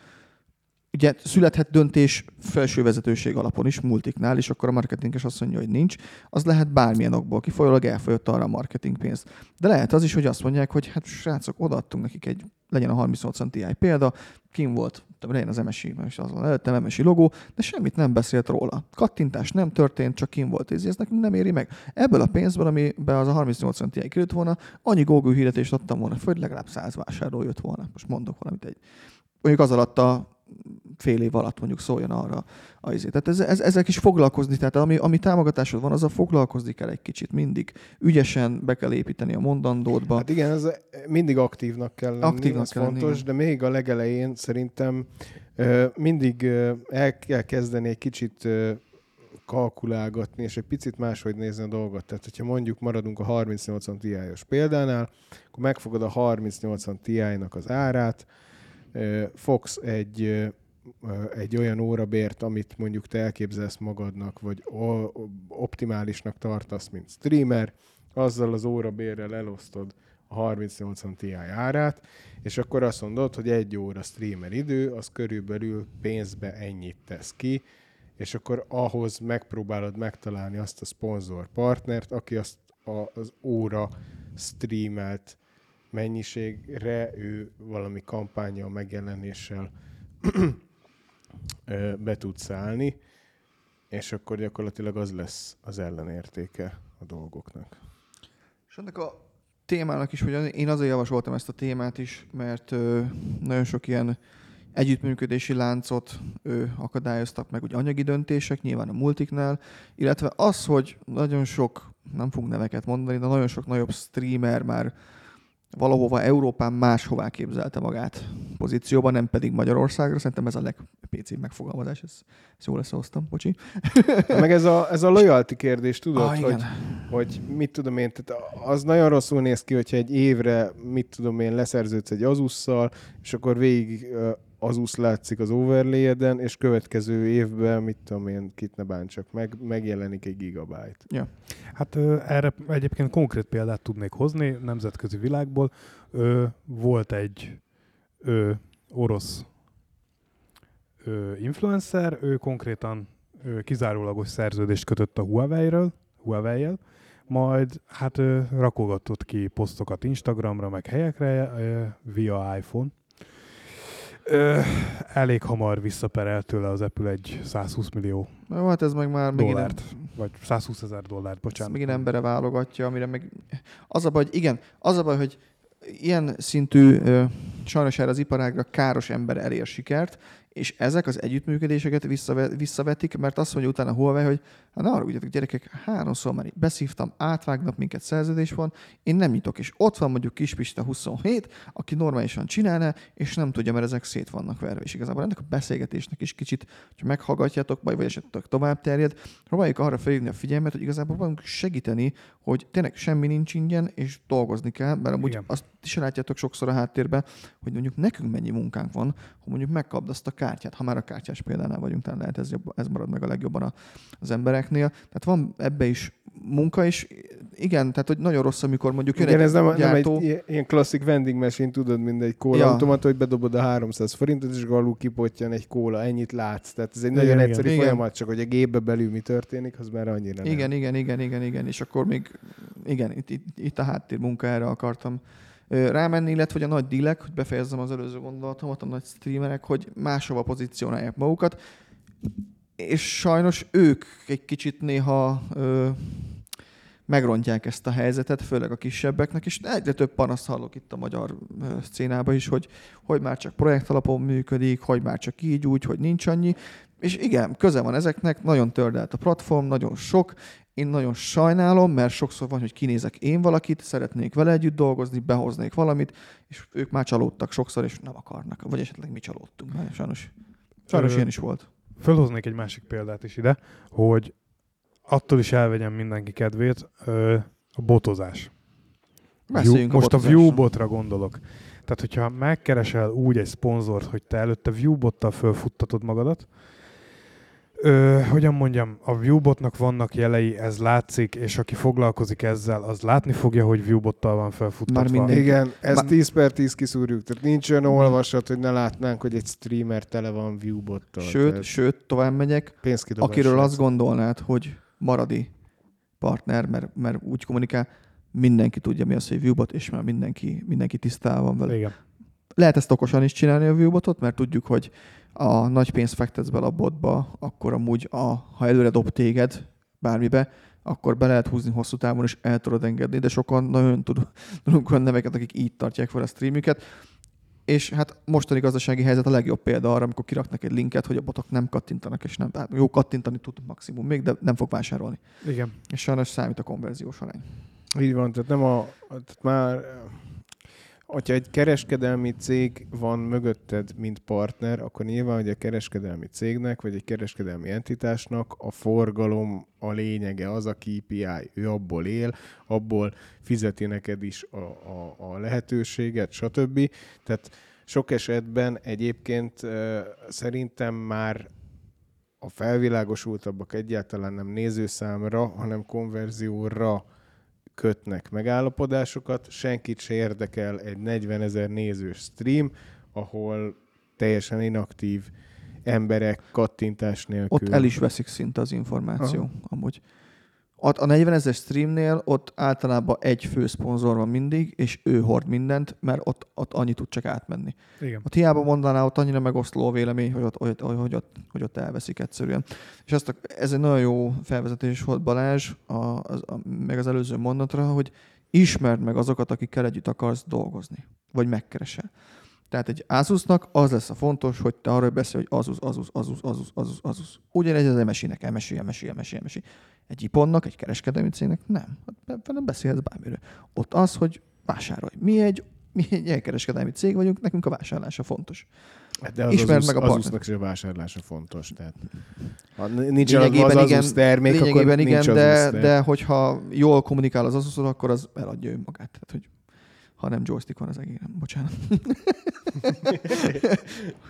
ugye születhet döntés felső vezetőség alapon is, multiknál, és akkor a marketinges azt mondja, hogy nincs, az lehet bármilyen okból, kifolyólag elfogyott arra a marketing pénzt. De lehet az is, hogy azt mondják, hogy hát srácok, odaadtunk nekik egy, legyen a 3080 Ti példa, kim volt, legyen az MSI, és azon előttem MSI logó, de semmit nem beszélt róla. Kattintás nem történt, csak kim volt, ez nekünk nem éri meg. Ebből a pénzből, amiben az a 3080 Ti került volna, annyi Google hirdetést adtam volna, hogy legalább 100 vásárló jött volna. Most mondok valamit egy. Mondjuk az alatt a fél év alatt mondjuk szóljon arra azért. Tehát ezzel is foglalkozni, tehát ami támogatásod van, azzal foglalkozni kell egy kicsit mindig. Ügyesen be kell építeni a mondandódba. Hát igen, ez mindig aktívnak kell lenni, fontos, de még a legelején szerintem mindig el kell kezdeni egy kicsit kalkulálgatni, és egy picit máshogy nézni a dolgot. Tehát, hogyha mondjuk maradunk a 3080 Ti-os példánál, akkor megfogod a 3080 Ti-nak az árát, fogsz egy olyan órabért, amit mondjuk te elképzelsz magadnak, vagy optimálisnak tartasz, mint streamer, azzal az órabérrel elosztod a 3080 Ti árát, és akkor azt mondod, hogy egy óra streamer idő, az körülbelül pénzbe ennyit tesz ki, és akkor ahhoz megpróbálod megtalálni azt a szponzor partnert, aki azt az óra streamelt mennyiségre ő valami kampánnyal, megjelenéssel be tud szállni, és akkor gyakorlatilag az lesz az ellenértéke a dolgoknak. És ennek a témának is, hogy én azért javasoltam ezt a témát is, mert nagyon sok ilyen együttműködési láncot akadályoztak meg, ugye anyagi döntések, nyilván a multiknál, illetve az, hogy nagyon sok, nem fogunk neveket mondani, de nagyon sok nagyobb streamer már valahova Európán máshová képzelte magát pozícióban, nem pedig Magyarországra. Szerintem ez a legpécébb megfogalmazás. Ezt jól összehoztam, bocsi. Meg ez a loyalty kérdés, tudod, hogy mit tudom én, tehát az nagyon rosszul néz ki, hogyha egy évre, mit tudom én, leszerződsz egy Azusszal, és akkor végig Asus látszik az overlayeden, és következő évben, mit tudom én, kit ne bántsak, megjelenik egy gigabyte. Ja. Hát erre egyébként konkrét példát tudnék hozni nemzetközi világból. Volt egy orosz influencer, ő konkrétan kizárólagos szerződést kötött a Huawei-jel, majd hát rakogatott ki posztokat Instagramra, meg helyekre via iPhone. Elég hamar visszaperelt tőle az Apple egy 120 millió hát ez meg már dollárt, vagy 120 000 dollárt, bocsánat. Megint embere válogatja, amire meg... Az a baj, hogy ilyen szintű, sajnos erre az iparágra káros ember elér sikert, és ezek az együttműködéseket visszavetik, mert azt mondja utána Huawei, hogy hát ne arra ugyatok, gyerekek, háromszor már beszívtam, átvágnak minket, szerződés van, én nem nyitok. És ott van mondjuk Kispista 27, aki normálisan csinálná, és nem tudja, mert ezek szét vannak verve. És igazából ennek a beszélgetésnek is kicsit, hogyha meghallgatjátok, vagy esetleg tovább terjed, próbáljuk arra felhívni a figyelmet, hogy igazából próbálunk segíteni, hogy tényleg semmi nincs ingyen, és dolgozni kell, mert amúgy igen. Azt is látjátok sokszor a háttérben, hogy mondjuk nekünk mennyi munkánk van, hogy mondjuk megkapd azt a kártyát, ha már a kártyás példánál vagyunk, talán lehet ez marad meg a legjobban az embereknél. Tehát van ebbe is munka, és igen, tehát hogy nagyon rossz, amikor mondjuk jön ez nem, gyártó... nem egy ilyen klasszik vending machine, tudod, mint egy kólaautomat, hogy bedobod a 300 forintot, és alul kipottyan egy kóla, ennyit látsz. Tehát ez egy nagyon egyszerű folyamat, csak hogy a gépbe belül mi történik, az már annyira nem. Igen, és akkor még igen, itt a háttér munkára akartam rámenni, illetve hogy a nagy dílek, hogy befejezzem az előző gondolatomat, a nagy streamerek, hogy máshova pozícionálják magukat, és sajnos ők egy kicsit néha megrontják ezt a helyzetet, főleg a kisebbeknek, és egyre több panaszt hallok itt a magyar szcénában is, hogy már csak projekt alapon működik, hogy már csak így, úgy, hogy nincs annyi, és igen, köze van ezeknek, nagyon tördelt a platform, nagyon sok. Én nagyon sajnálom, mert sokszor van, hogy kinézek én valakit, szeretnék vele együtt dolgozni, behoznék valamit, és ők már csalódtak sokszor, és nem akarnak. Vagy esetleg mi csalódtunk. Sajnos ilyen is volt. Fölhoznék egy másik példát is ide, hogy attól is elvegyem mindenki kedvét, a botozás. Most a Viewbotra gondolok. Tehát, hogyha megkeresel úgy egy szponzort, hogy te előtte Viewbottal fölfuttatod magadat, hogyan mondjam, a Viewbotnak vannak jelei, ez látszik, és aki foglalkozik ezzel, az látni fogja, hogy Viewbottal van felfuttatva. Igen, ezt 10/10 kiszúrjuk, tehát nincs olyan olvasat, hogy ne látnánk, hogy egy streamer tele van Viewbottal. Sőt, tovább megyek, akiről azt gondolnád, hogy maradi partner, mert úgy kommunikál, mindenki tudja, mi az, hogy Viewbot, és már mindenki tisztában van vele. Igen. Lehet ezt okosan is csinálni a Viewbotot, mert tudjuk, hogy a nagy pénzt fektetsz bele a botba, akkor amúgy, ha előre dob téged bármibe, akkor be lehet húzni hosszú távon, és el tudod engedni, de sokan nagyon tudunk olyan neveket, akik így tartják fel a streamüket. És hát mostani gazdasági helyzet a legjobb példa arra, amikor kiraknak egy linket, hogy a botok nem kattintanak, és nem. Hát jó, kattintani tud maximum még, de nem fog vásárolni. Igen. És sajnos számít a konverziós arány. Így van, tehát nem tehát már... Hogyha egy kereskedelmi cég van mögötted, mint partner, akkor nyilván, hogy a kereskedelmi cégnek, vagy egy kereskedelmi entitásnak a forgalom a lényege, az a KPI. Ő abból él, abból fizeti neked is a lehetőséget, stb. Tehát sok esetben egyébként szerintem már a felvilágosultabbak egyáltalán nem nézőszámra, hanem konverzióra kötnek megállapodásokat, senkit se érdekel egy 40 000 nézős stream, ahol teljesen inaktív emberek kattintás nélkül. Ott el is veszik szinte az információ, amúgy. A 40 000 streamnél ott általában egy fő szponzor van mindig, és ő hord mindent, mert ott annyi tud csak átmenni. Igen. Ott hiába mondaná, ott annyira megoszló a vélemény, hogy ott elveszik egyszerűen. És ez egy nagyon jó felvezetés volt, Balázs, meg az előző mondatra, hogy ismerd meg azokat, akikkel együtt akarsz dolgozni, vagy megkeresel. Tehát egy Asusnak az lesz a fontos, hogy te arról beszélj, hogy Asus. Ugyanegy az MSI-nek, MSI. Egy iPhone-nak, egy kereskedelmi cégnek nem. Nem beszélhetsz bármiről. Ott az, hogy vásárolj. Mi egy elkereskedelmi cég vagyunk, nekünk a vásárlása fontos. De ismerd meg a partnert. Asusnak is a vásárlása fontos. Tehát. Ha nincs az Asus termék, lényegében akkor nincs igen, Asus termék. De hogyha jól kommunikál az Asusról, akkor az eladja önmagát. Tehát, hogy hanem joystick van az egéren. Bocsánat.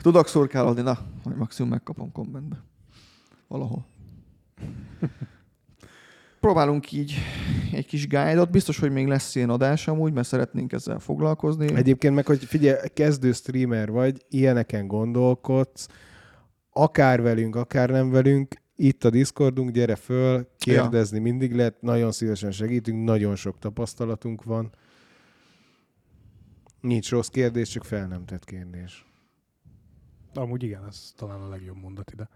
Tudok szurkálódni, na, majd maximum megkapom kommentbe. Valahol. Próbálunk így egy kis guide-ot. Biztos, hogy még lesz ilyen adás amúgy, mert szeretnénk ezzel foglalkozni. Egyébként meg, hogy figyelj, kezdő streamer vagy, ilyeneken gondolkodsz, akár velünk, akár nem velünk, itt a Discordunk, gyere föl, kérdezni mindig lehet, nagyon szívesen segítünk, nagyon sok tapasztalatunk van. Nincs rossz kérdés, csak fel nem tett kérdés. Amúgy igen, ez talán a legjobb mondat ide.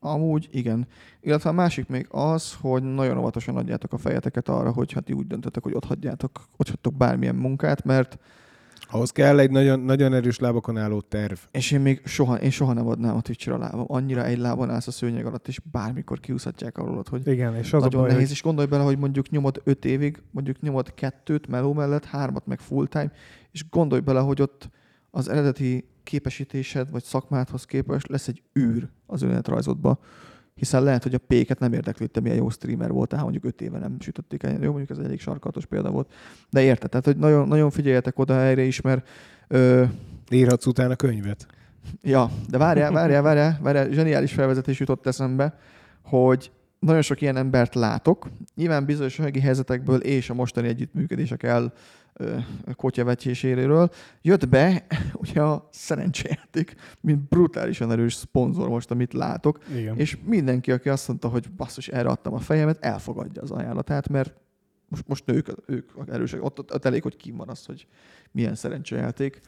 Amúgy igen. Illetve a másik még az, hogy nagyon óvatosan adjátok a fejeteket arra, hogy hát ti úgy döntöttek, hogy ott hagytok bármilyen munkát, mert ahhoz kell egy nagyon, nagyon erős lábakon álló terv. És én soha nem adnám a Twitch-re a lábam. Annyira egy lábon állsz a szőnyeg alatt, és bármikor kiúszhatják arról, hogy igen, és az nagyon baj, nehéz. És gondolj bele, hogy mondjuk nyomod 5 évig, mondjuk nyomod 2-t meló mellett, 3-at meg full time, és gondolj bele, hogy ott az eredeti képesítésed vagy szakmádhoz képest lesz egy űr az önéletrajzodba, hiszen lehet, hogy a péket nem érdekli, te milyen jó streamer voltál, mondjuk 5 éve nem sütötték el, jó, mondjuk ez egy elég sarkalatos példa volt, de érted, tehát hogy nagyon, nagyon figyeljetek oda erre is, mert... Írhatsz utána könyvet. Ja, de várjál, zseniális felvezetés jutott eszembe, hogy nagyon sok ilyen embert látok, nyilván bizonyos helyzetekből és a mostani együttműködések kotyavetjéséről jött be, ugye a szerencsejáték, mint brutálisan erős szponzor most, amit látok. Igen. És mindenki, aki azt mondta, hogy basszus, erre adtam a fejemet, elfogadja az ajánlatát, mert most ők erősek. Ott elég, hogy ki van az, hogy milyen szerencsejáték.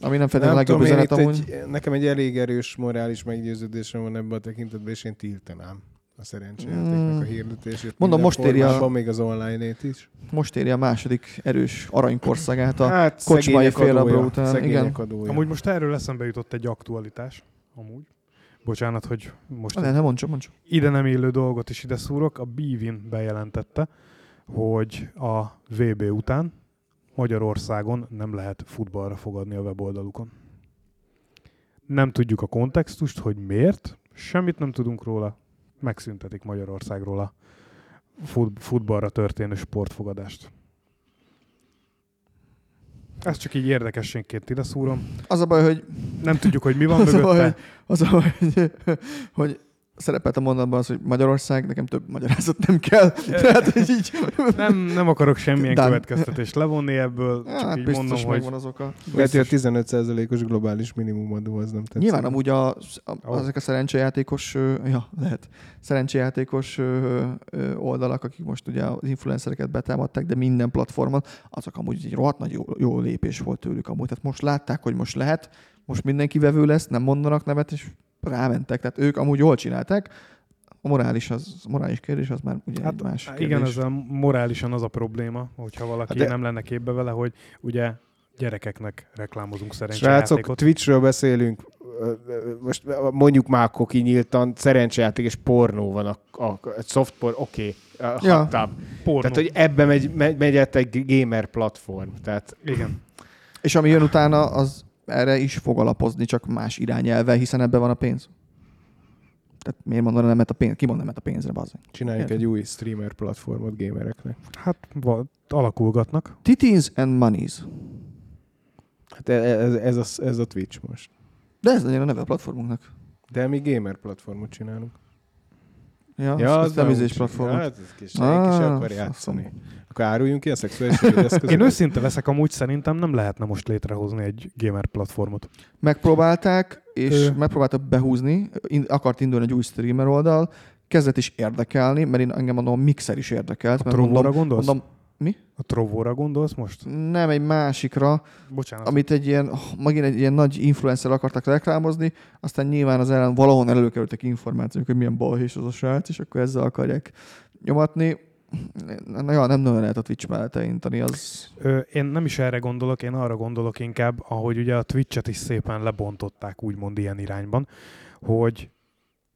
Ami nem feltétlenül a legjobb üzenet amúgy. Nekem egy elég erős morális meggyőződésem van ebben a tekintetben, és én tiltanám a szerencsejátéknak a hirdetését. Mondom, még az online-ét is. Most éri a második erős aranykorszagát a kocsmai félrebró után. Igen. Amúgy most erről eszembe jutott egy aktualitás. Amúgy. Bocsánat, hogy most... Nem, mondj. Ide nem élő dolgot is ide szúrok. A Bivin bejelentette, hogy a VB után Magyarországon nem lehet futballra fogadni a weboldalukon. Nem tudjuk a kontextust, hogy miért. Semmit nem tudunk róla. Megszüntetik Magyarországról a futballra történő sportfogadást. Ez csak így érdekességként ide szúrom. Az a baj, hogy... Nem tudjuk, hogy mi van mögötte. Az a baj, hogy szerepelt a mondatban az, hogy Magyarország, nekem több magyarázat nem kell. Tehát, így... nem akarok semmilyen következtetést levonni ebből. Csak így mondom, hogy... megvan az oka. Lehet, hogy a 15%-os globális minimumadó az nem tetszik. Nyilván amúgy ezek a szerencsejátékos oldalak, akik most ugye az influencereket betámadták, de minden platformon, azok amúgy egy rohadt nagy jó lépés volt tőlük amúgy. Tehát most látták, hogy most lehet, most mindenki vevő lesz, nem mondanak nevet, és rámentek, tehát ők amúgy jól csinálták. A morális kérdés az már ugye hát, más kérdés. Igen, ez a morálisan az a probléma, hogyha valaki nem lenne képbe vele, hogy ugye gyerekeknek reklámozunk szerencsejátékot. Srácok, Twitchről beszélünk, most mondjuk már akkor kinyíltan, szerencsejáték és pornó van, a softporn, oké, hatább. Tehát, hogy ebbe megy egy gamer platform. Tehát... Igen. És ami jön utána, az erre is fog alapozni, csak más irányelvvel, hiszen ebben van a pénz. Tehát miért mondaná nemet a pénz? Ki mond nemet a pénzre, bazzeg? Csináljuk egy új streamer platformot gamereknek. Hát alakulgatnak. Titties and Monies. Hát ez a Twitch most. De ez legyen a neve a platformunknak. De mi gamer platformot csinálunk. Ja, az temizés platformot. Hát ez kis, senki sem akar játszani. Akkor áruljunk ki a szexuális eszközöket. Én őszinte leszek, amúgy szerintem nem lehetne most létrehozni egy gamer platformot. Megpróbálták, és megpróbáltak behúzni, akart indulni egy új streamer oldal, kezdett is érdekelni, mert engem mondom, a Mixer is érdekelt. A Trovóra gondolsz? Mi? A Trovóra gondolsz most? Nem, egy másikra, bocsánat, amit egy ilyen nagy influencer akartak reklámozni, aztán nyilván az ellen valahon előkerültek információk, hogy milyen balhés az a srác, és akkor ezzel akarják nyomatni. Nem nagyon lehet a Twitch mellett elintani. Az... Én nem is erre gondolok, én arra gondolok inkább, ahogy ugye a Twitch-et is szépen lebontották, úgymond ilyen irányban, hogy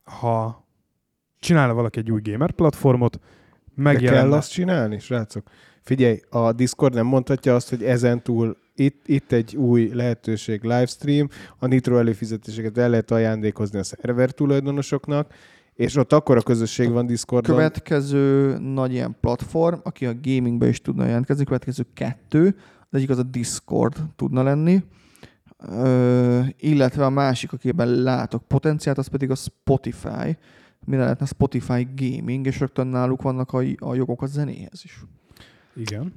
ha csinálna valaki egy új gamer platformot, megjelenne... De kell azt csinálni, srácok. Figyelj, a Discord nem mondhatja azt, hogy ezentúl itt egy új lehetőség, livestream, a Nitro előfizetéseket el lehet ajándékozni a szerver tulajdonosoknak, És ott akkora közösség van Discordon. Következő nagy ilyen platform, aki a gamingbe is tudna jelentkezni, következő kettő, az egyik az a Discord tudna lenni, illetve a másik, akiben látok potenciált, az pedig a Spotify. Mire lehetne Spotify gaming, és rögtön náluk vannak a jogok a zenéhez is. Igen.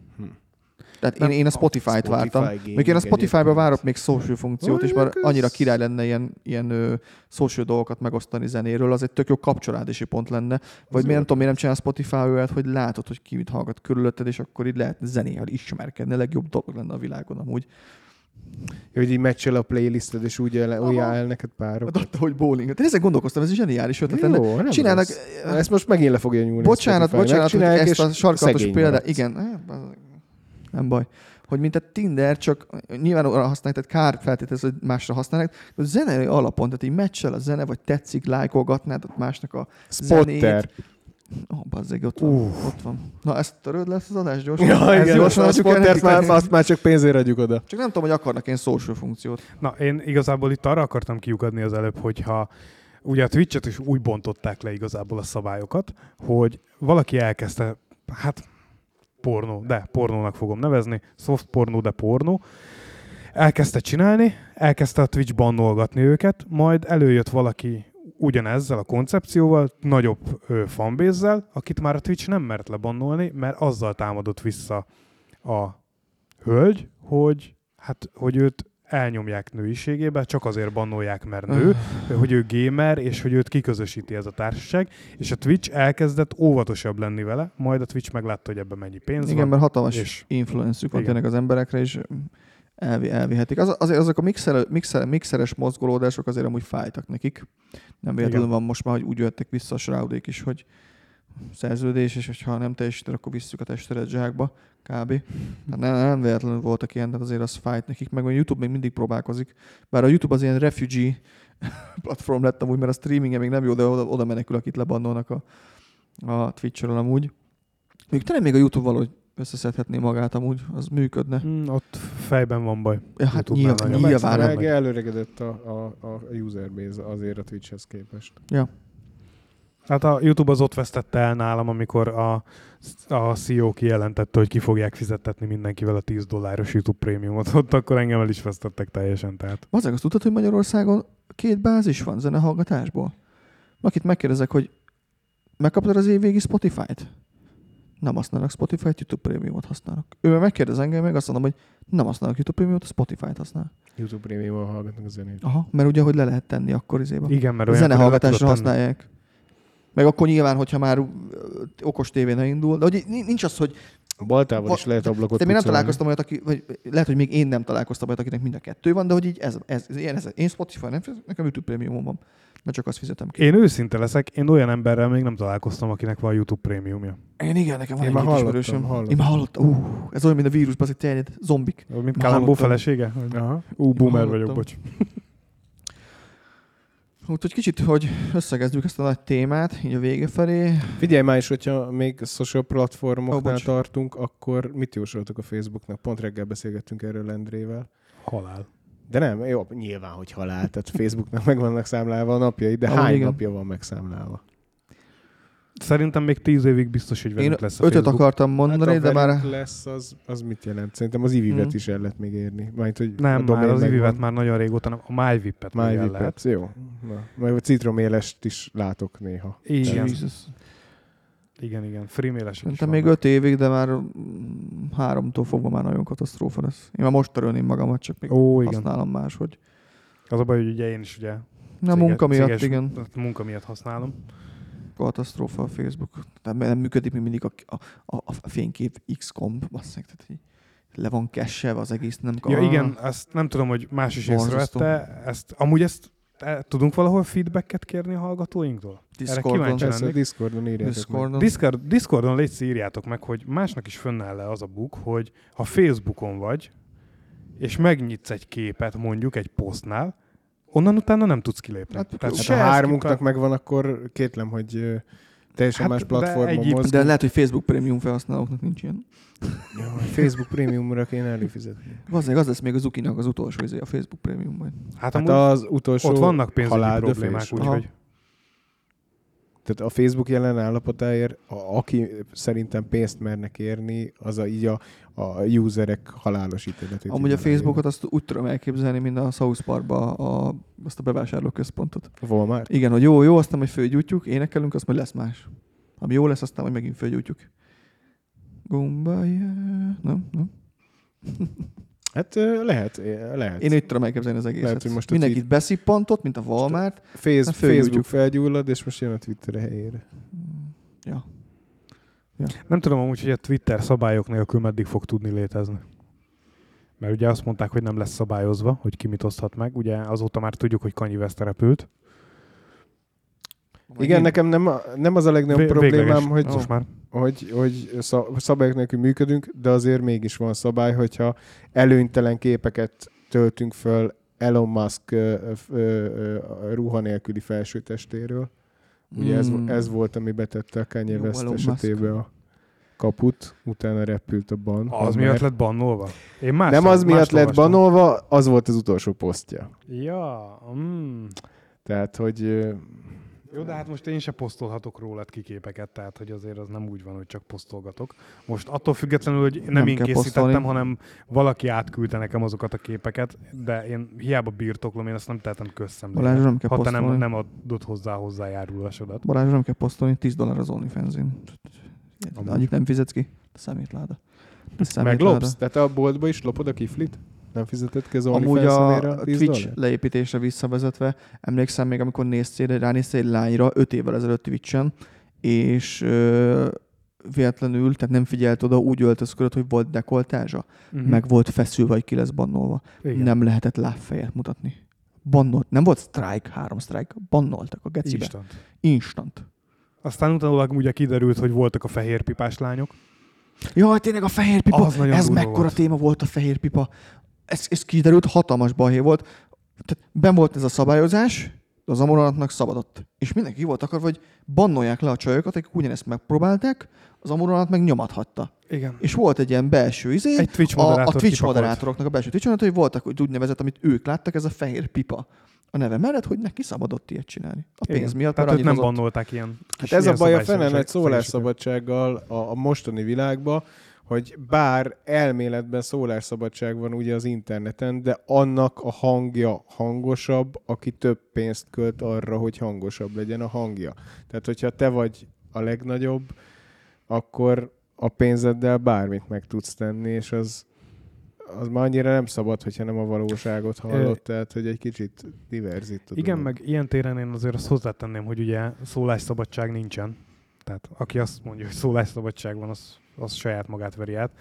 Tehát én a Spotify-t vártam. Még én a Spotify-ba várok még social funkciót, és már annyira király lenne ilyen social dolgokat megosztani zenéről, az egy tök jó kapcsolási pont lenne. Vagy miért nem tudom, miért nem csinál Spotify-ot, hogy látod, hogy ki mit hallgat körülötted, és akkor így lehet zenével ismerkedni. A legjobb dolog lenne a világon amúgy. Jó, hogy így meccsel a playlisted, és úgy el neked párok. Adott, hogy bowlingot. Én ezen gondolkoztam, ez zseniális ötlet lenne. Csinálnak... Ezt most megint le fogja nyúlni. Bocsánat, hogy ezt a sarkalatos példát... Igen. Nem baj. Hogy mint a Tinder, csak nyilván arra használják, tehát kár feltételez, hogy másra használják, de a zenei alapon, tehát így meccsel a zene, vagy tetszik, lájkolgatnád ott másnak a Spotter. Bazzeg, ott van. Na, ezt töröd lesz az adás gyorsan? Ja, igen, gyorsan a Spottert már csak pénzért adjuk oda. Csak nem tudom, hogy akarnak én social funkciót. Na, én igazából itt arra akartam kiukadni az előbb, hogyha ugye a Twitch-et is úgy bontották le igazából a szabályokat, hogy valaki elkezdte, pornónak fogom nevezni, soft pornó, de pornó. Elkezdte csinálni, elkezdte a Twitch bannolgatni őket, majd előjött valaki ugyanezzel a koncepcióval, nagyobb fanbase-zel, akit már a Twitch nem mert lebannolni, mert azzal támadott vissza a hölgy, hogy őt elnyomják nőiségébe, csak azért bannolják, mert nő, hogy ő gamer, és hogy őt kiközösíti ez a társaság, és a Twitch elkezdett óvatosabb lenni vele, majd a Twitch meglátta, hogy ebben mennyi pénz van. Igen, mert hatalmas és... influence-ük van tényleg az emberekre, és elvihetik. Azok a mixeres mozgolódások azért amúgy fájtak nekik. Nem véletlenül van most már, hogy úgy jöttek vissza a sráudék is, hogy szerződés, és ha nem teljesíted, akkor visszük a testedet zsákba, kb. Nem véletlenül voltak ilyen, de azért az fájt nekik, meg a YouTube még mindig próbálkozik. Bár a YouTube az ilyen refugee platform lett amúgy, mert a streamingje még nem jó, de oda menekül, akit lebannolnak a Twitch-ről amúgy. Még talán még a YouTube valahogy összeszedhetné magát amúgy, az működne. Ott fejben van baj. Ja, hát nyilván előregedett a user base azért a Twitchhez képest. Ja. Hát a YouTube az ott vesztette el nálam, amikor a CEO kijelentette, hogy ki fogják fizettetni mindenkivel a $10 YouTube prémiumot, ott akkor engem el is vesztettek teljesen. Tehát. Bazzeg, azt tudtad, hogy Magyarországon 2 bázis van zenehallgatásból? Akit megkérdezek, hogy megkaptad az évvégi Spotify-t? Nem használnak Spotify-t, YouTube prémiumot használnak. Ő megkérdez engem, meg azt mondom, hogy nem használnak YouTube prémiumot, Spotify-t használ. YouTube prémiumot hallgatnak a zenét. Aha, mert ugye, hogy le lehet tenni akkor izéba. Igen, mert zenehallgatásra használják. Meg akkor nyilván, hogyha már okos tévén indul, de hogy nincs az, hogy... A baltával is lehet ablakot pucolni. Nem találkoztam olyat, vagy lehet, hogy még én nem találkoztam olyat, akinek mind a kettő van, de hogy így ez én Spotify nem fizetek, nekem YouTube Premium van, mert csak azt fizetem ki. Én őszinte leszek, én olyan emberrel még nem találkoztam, akinek van YouTube Premiumja. Igen, nekem van egy ismerősöm. Én már hallottam. Ez olyan, mint a vírusban, az egy terjed zombik. Mint Kalambó felesége? Aha. Boomer vagyok, bocs. Úgyhogy kicsit, hogy összegezzük ezt a nagy témát, így a vége felé. Figyelj már is, hogyha még social platformoknál tartunk, akkor mit jósoltok a Facebooknak? Pont reggel beszélgettünk erről Endrével. Halál. De nem, jó, nyilván, hogy halál. Tehát Facebooknak meg vannak számlálva a napjai, de hány napja van megszámlálva? Szerintem még 10 évig biztos, hogy velünk lesz a Facebook. 5-öt akartam mondani, de már... Hát lesz, az mit jelent? Szerintem az iVivet is el lehet még érni. Majd, hogy nem, már az iVivet már nagyon régóta, nem. A MyVipet még el lehet. Jó. Na. Majd a citromélest is látok néha. Igen. Freemélesek is vannak. Még 5 évig, de már 3-tól fogva már nagyon katasztrófa lesz. Én már most törölném magamat, csak még használom máshogy. Az a baj, hogy ugye én is ugye... Na, munka miatt használom. Katasztrófa a Facebook. Tehát nem működik még mindig a fénykép X-komb. Le van kesselve az egész, nem kap. Ja, igen, ezt nem tudom, hogy más is észrevette. Amúgy tudunk valahol feedbacket kérni a hallgatóinktól? Discordon írjátok. Discordon légy írjátok meg, hogy másnak is fönnáll le az a bug, hogy ha Facebookon vagy, és megnyitsz egy képet mondjuk egy posztnál, onnan utána nem tudsz kilépni. Tehát ha hármunknak megvan, akkor kétlem, hogy teljesen más platformon mozgunk. De lehet, hogy Facebook Premium felhasználóknak nincs ilyen. Ja, Facebook Premiumra kéne előfizetni. Az lesz még az Ukinak az utolsó izé, a Facebook Premium majd. Hát az utolsó ott vannak pénzügyi problémák, úgyhogy... Tehát a Facebook jelen állapotáért, aki szerintem pénzt mernek érni, az így a userek halálos ítéletét. Amúgy a Facebookot azt úgy tudom elképzelni, mint a South Parkba azt a bevásárlóközpontot. Walmart? Igen, hogy jó, aztán majd fölgyújtjuk, énekelünk, azt majd lesz más. Ami jó lesz, aztán majd megint fölgyújtjuk. Gombája... Nem? Hát lehet. Én úgy tudom elképzelni az egészet. Lehet, hogy most mindenkit beszippantott, mint a Walmart. Facebook felgyullad, és most jön a Twitter helyére. Ja. Nem tudom amúgy, hogy a Twitter szabályok nélkül meddig fog tudni létezni. Mert ugye azt mondták, hogy nem lesz szabályozva, hogy ki mit oszthat meg. Ugye azóta már tudjuk, hogy Kanye West repült. Igen, nekem nem az a legnagyobb problémám, hogy szabályok nélkül működünk, de azért mégis van szabály, hogyha előnytelen képeket töltünk föl Elon Musk ruha nélküli felső testéről. Ugye ez volt, ami betette a Kanye West esetében a kaput, utána repült a ban. Az miatt lett bannolva? Nem az miatt lett bannolva, az volt az utolsó posztja. Ja. Tehát, hogy... Jó, de hát most én se posztolhatok rólad kiképeket, tehát hogy azért az nem úgy van, hogy csak posztolgatok. Most attól függetlenül, hogy nem én készítettem, hanem valaki átküldte nekem azokat a képeket, de én hiába birtoklom, én ezt nem tehetem közszemlére. Nem kell posztolni. Ha te nem adod hozzájárulásodat. Balázs, nem kell posztolni, $10 az OnlyFans-in. Annyit nem fizetsz ki, de szemétláda. Meglopsz? Tehát a boltba is lopod a kiflit? Nem fizetett ki az OnlyFans-nél a Twitch leépítésre visszavezetve, emlékszem még, amikor ránéztél egy lányra 5 évvel ezelőtt Twitchen, és véletlenül, tehát nem figyelt oda, úgy öltözködött, hogy volt dekoltázsa, meg volt feszülve, hogy ki lesz bannolva. Igen. Nem lehetett lábfejet mutatni. Bannolt. Nem volt strike, 3 strike, bannoltak a gecibe. Instant. Aztán utána ugye kiderült, hogy voltak a fehér pipás lányok. Jaj, tényleg a fehér pipa, ez mekkora téma volt a fehér pipa. Ez kiderült, hatalmas balhé volt. Tehát ben volt ez a szabályozás, de az amoranatnak szabadott. És mindenki volt akarva, hogy bannolják le a csajokat, akik ugyanezt megpróbálták, az amoranat meg nyomathatta. Igen. És volt egy ilyen belső egy Twitch a Twitch moderátoroknak a belső Twitch moderátorai voltak, hogy úgynevezett, amit ők láttak, ez a fehér pipa. A neve mellett, hogy neki szabadott ilyet csinálni. A pénz miatt. Tehát őt nem bannolták ilyen. Hát ez a baj a fenn egy szólásszabadsággal a mostani világban, hogy bár elméletben szólásszabadság van ugye az interneten, de annak a hangja hangosabb, aki több pénzt költ arra, hogy hangosabb legyen a hangja. Tehát, hogyha te vagy a legnagyobb, akkor a pénzeddel bármit meg tudsz tenni, és az már annyira nem szabad, hogyha nem a valóságot hallott, tehát hogy egy kicsit diverzít. Igen, meg ilyen téren én azért azt hozzátenném, hogy ugye szólásszabadság nincsen. Tehát aki azt mondja, hogy szólásszabadság van, az saját magát veri át.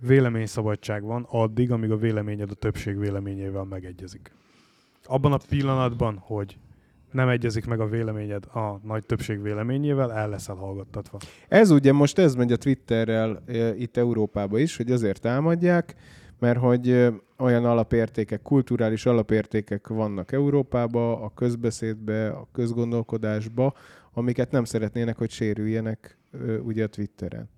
Véleményszabadság van addig, amíg a véleményed a többség véleményével megegyezik. Abban a pillanatban, hogy nem egyezik meg a véleményed a nagy többség véleményével, el leszel hallgattatva. Ez ugye most megy a Twitterrel itt Európában is, hogy azért támadják, mert hogy olyan alapértékek, kulturális alapértékek vannak Európában, a közbeszédbe, a közgondolkodásba, amiket nem szeretnének, hogy sérüljenek ugye a Twitteren.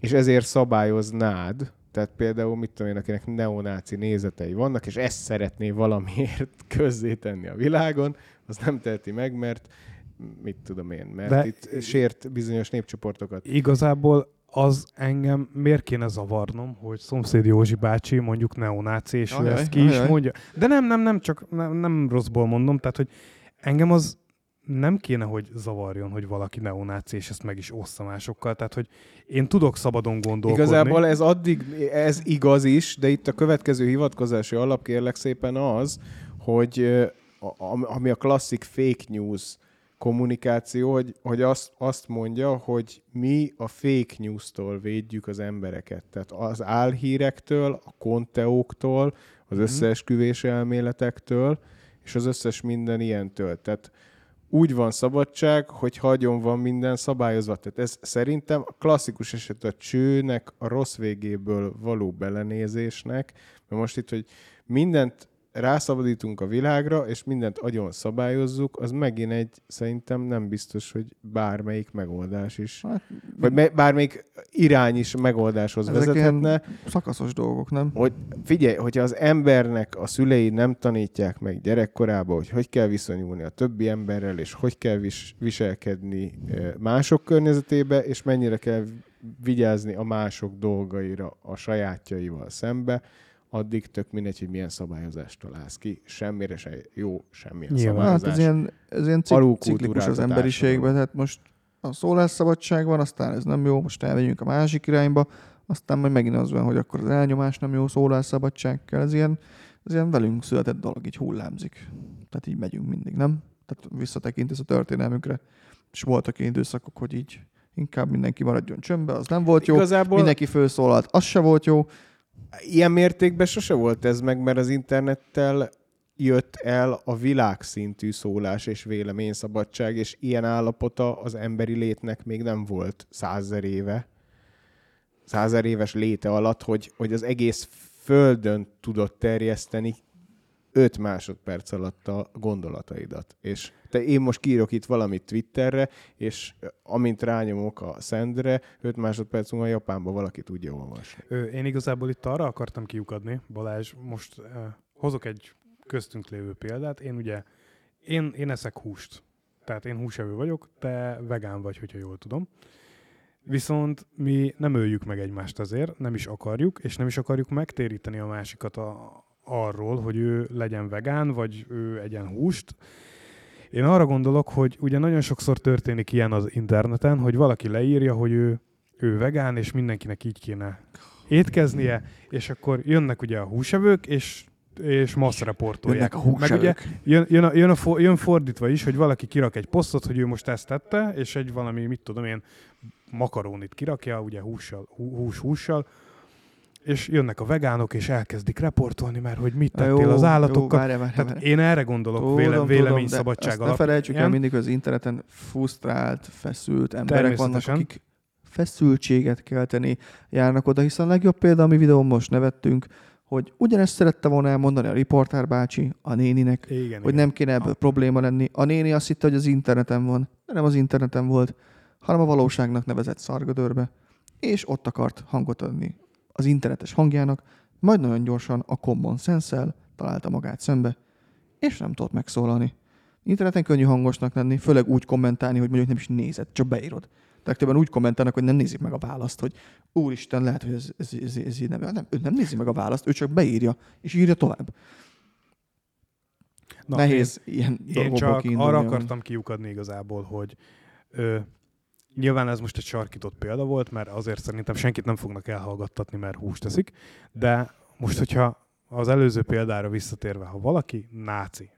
És ezért szabályoznád, tehát például, mit tudom én, akinek neonáci nézetei vannak, és ezt szeretné valamiért közzétenni a világon, az nem teheti meg, mert mit tudom én, mert de itt sért bizonyos népcsoportokat. Igazából az engem miért kéne zavarnom, hogy szomszéd Józsi bácsi mondjuk neonáci, és ő ezt ki is mondja. De nem, csak nem rosszból mondom, tehát hogy engem az nem kéne, hogy zavarjon, hogy valaki neonáci, és ezt meg is ossza másokkal. Tehát, hogy én tudok szabadon gondolkodni. Igazából ez igaz is, de itt a következő hivatkozási alap kérlek szépen az, hogy ami a klasszik fake news kommunikáció, hogy azt mondja, hogy mi a fake news-tól védjük az embereket. Tehát az álhírektől, a konteóktól, az összeesküvés elméletektől, és az összes minden ilyentől. Tehát úgy van szabadság, hogy hagyon van minden szabályozva. Tehát ez szerintem a klasszikus eset a csőnek, a rossz végéből való belenézésnek. Mert most itt, hogy mindent rászabadítunk a világra, és mindent agyon szabályozzuk, az megint egy, szerintem nem biztos, hogy bármelyik megoldás is. Hát, vagy bármelyik irány is megoldáshoz vezethetne. Szakaszos dolgok, nem? Hogy, figyelj, hogyha az embernek a szülei nem tanítják meg gyerekkorában, hogy kell viszonyulni a többi emberrel, és hogy kell viselkedni mások környezetébe, és mennyire kell vigyázni a mások dolgaira a sajátjaival szembe, addig tök mindegy, hogy milyen szabályozást találsz ki. Semmire se jó, semmilyen szabályozás. Hát ez ilyen ciklikus az emberiségben. Tehát most a szólásszabadság van, aztán ez nem jó, most elmegyünk a másik irányba, aztán majd megint az van, hogy akkor az elnyomás nem jó, szólásszabadság kell. Ez ilyen velünk született dolog, így hullámzik. Tehát így megyünk mindig, nem? Tehát visszatekintesz a történelmünkre. És voltak ilyen időszakok, hogy így inkább mindenki maradjon csömbbe, az nem volt jó. Igazából... mindenki fölszólalt, az se volt jó. Ilyen mértékben sose volt ez meg, mert az internettel jött el a világszintű szólás és véleményszabadság, és ilyen állapota az emberi létnek még nem volt 100 000 éve. 100 000 éves léte alatt, hogy az egész földön tudott terjeszteni 5 másodperc alatt a gondolataidat. És én most kiírok itt valamit Twitterre, és amint rányomok a sendre, 5 másodperc múlva Japánban valaki tudja olvasni. Én igazából itt arra akartam kiukadni, Balázs, most hozok egy köztünk lévő példát. Én eszek húst. Tehát én húsevő vagyok, te vegán vagy, hogyha jól tudom. Viszont mi nem öljük meg egymást azért, nem is akarjuk, és nem is akarjuk megtéríteni a másikat arról, hogy ő legyen vegán, vagy ő egyen húst. Én arra gondolok, hogy ugye nagyon sokszor történik ilyen az interneten, hogy valaki leírja, hogy ő vegán, és mindenkinek így kéne étkeznie, és akkor jönnek ugye a húsevők, és masszreportolják. Jönnek a húsevők. Meg ugye jön fordítva is, hogy valaki kirak egy posztot, hogy ő most ezt tette, és egy valami, mit tudom én, makarónit kirakja, ugye hússal, és jönnek a vegánok, és elkezdik reportolni már, hogy mit tettél az állatokkal. Várj. Én erre gondolok véleményszabadság alapján. Ne felejtsük el mindig, hogy az interneten frusztrált, feszült emberek vannak, akik feszültséget kelteni járnak oda, hiszen legjobb példa, ami videón most nevettünk, hogy ugyanezt szerette volna elmondani a riportár bácsi a néninek, igen. Nem kéne ebből probléma lenni. A néni azt hitte, hogy az interneten van, de nem az interneten volt, hanem a valóságnak nevezett szargödörbe, és ott akart hangot adni az internetes hangjának, majd nagyon gyorsan a common sense-el találta magát szembe, és nem tudott megszólalni. Interneten könnyű hangosnak lenni, főleg úgy kommentálni, hogy mondjuk nem is nézed, csak beírod. Legtöbben úgy kommentálnak, hogy nem nézik meg a választ, hogy úristen, lehet, hogy ez így nem. Ő nem nézi meg a választ, ő csak beírja, és írja tovább. Na, nehéz ilyen dolgokból kiindulni. Én csak arra akartam kiukadni igazából, hogy... nyilván ez most egy sarkított példa volt, mert azért szerintem senkit nem fognak elhallgattatni, mert húst eszik, de most, hogyha az előző példára visszatérve, ha valaki náci,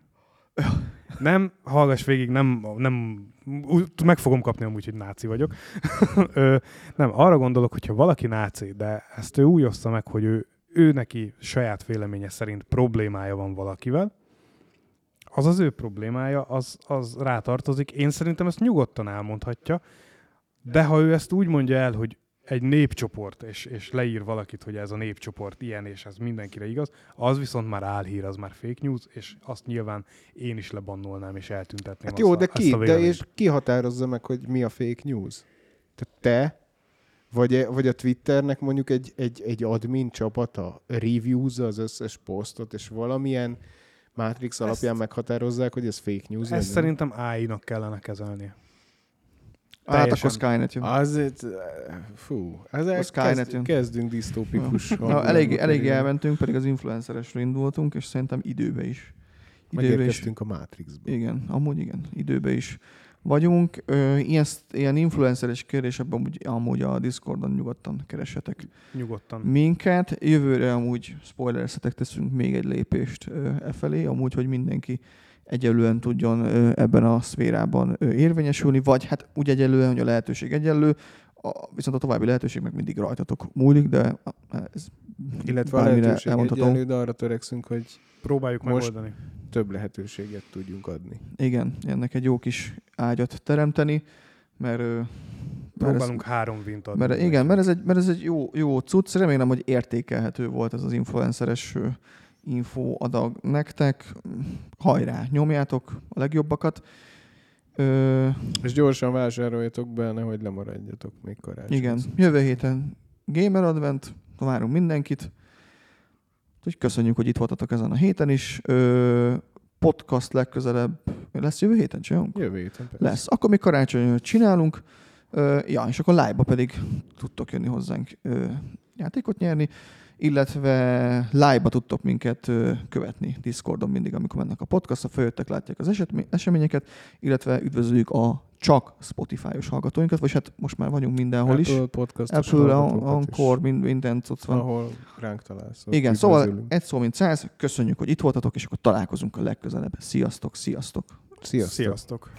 nem, hallgass végig, nem meg fogom kapni amúgy, hogy náci vagyok. Nem, arra gondolok, hogyha valaki náci, de ezt ő úgy oszta meg, hogy ő neki saját véleménye szerint problémája van valakivel, az ő problémája, az rátartozik. Én szerintem ezt nyugodtan elmondhatja, de ha ő ezt úgy mondja el, hogy egy népcsoport, és leír valakit, hogy ez a népcsoport ilyen, és ez mindenkire igaz, az viszont már álhír, az már fake news, és azt nyilván én is lebannolnám, és eltüntetném hát jó, ki határozza meg, hogy mi a fake news? Te vagy a Twitternek mondjuk egy admin csapata reviews-a az összes posztot, és valamilyen Matrix alapján meghatározzák, hogy ez fake news. Ezt szerintem AI-nak kellene kezelnie. Hát akkor Skynet jön. Kezdünk disztópikus. Elég elmentünk, pedig az influenceresről indultunk, és szerintem időbe is. Megérkeztünk a Matrixba. Igen, amúgy igen, időbe is vagyunk. Ilyen influenceres kérdésekben amúgy a Discordon nyugodtan keresetek. Nyugodtan. Minket. Jövőre amúgy spoilereztetek, teszünk még egy lépést efelé, amúgy, hogy mindenki egyelően tudjon ebben a szférában érvényesülni, vagy hát úgy egyelően, hogy a lehetőség egyenlő, viszont a további lehetőség meg mindig rajtatok múlik, de ez illetve a lehetőség egyenlő, de arra törekszünk, hogy próbáljuk megoldani. Több lehetőséget tudjunk adni. Igen, ennek egy jó kis ágyat teremteni, mert... Próbálunk 3 vint adni. Mert ez egy jó cucc, remélem, hogy értékelhető volt ez az influenceres info adag nektek. Hajrá, nyomjátok a legjobbakat. És gyorsan vásároljatok be, nehogy lemaradjatok még karácsony. Igen, jövő héten Gamer Advent, várunk mindenkit. Úgyhogy köszönjük, hogy itt voltatok ezen a héten is. Podcast legközelebb lesz jövő héten, csinálunk? Jövő héten persze. Lesz. Akkor mi karácsonyra csinálunk. Ja, és akkor live-ba pedig tudtok jönni hozzánk játékot nyerni, illetve live-ba tudtok minket követni Discordon mindig, amikor mennek a podcastra, följöttek, látják az eseményeket, illetve üdvözöljük a csak Spotify-os hallgatóinkat, vagy hát most már vagyunk mindenhol is. Apple Podcast-os hallgatókat is. Mindent ott van. Ahol ránk találsz. Igen, szóval egy szó, mint 100. Köszönjük, hogy itt voltatok, és akkor találkozunk a legközelebb. Sziasztok, sziasztok! Sziasztok!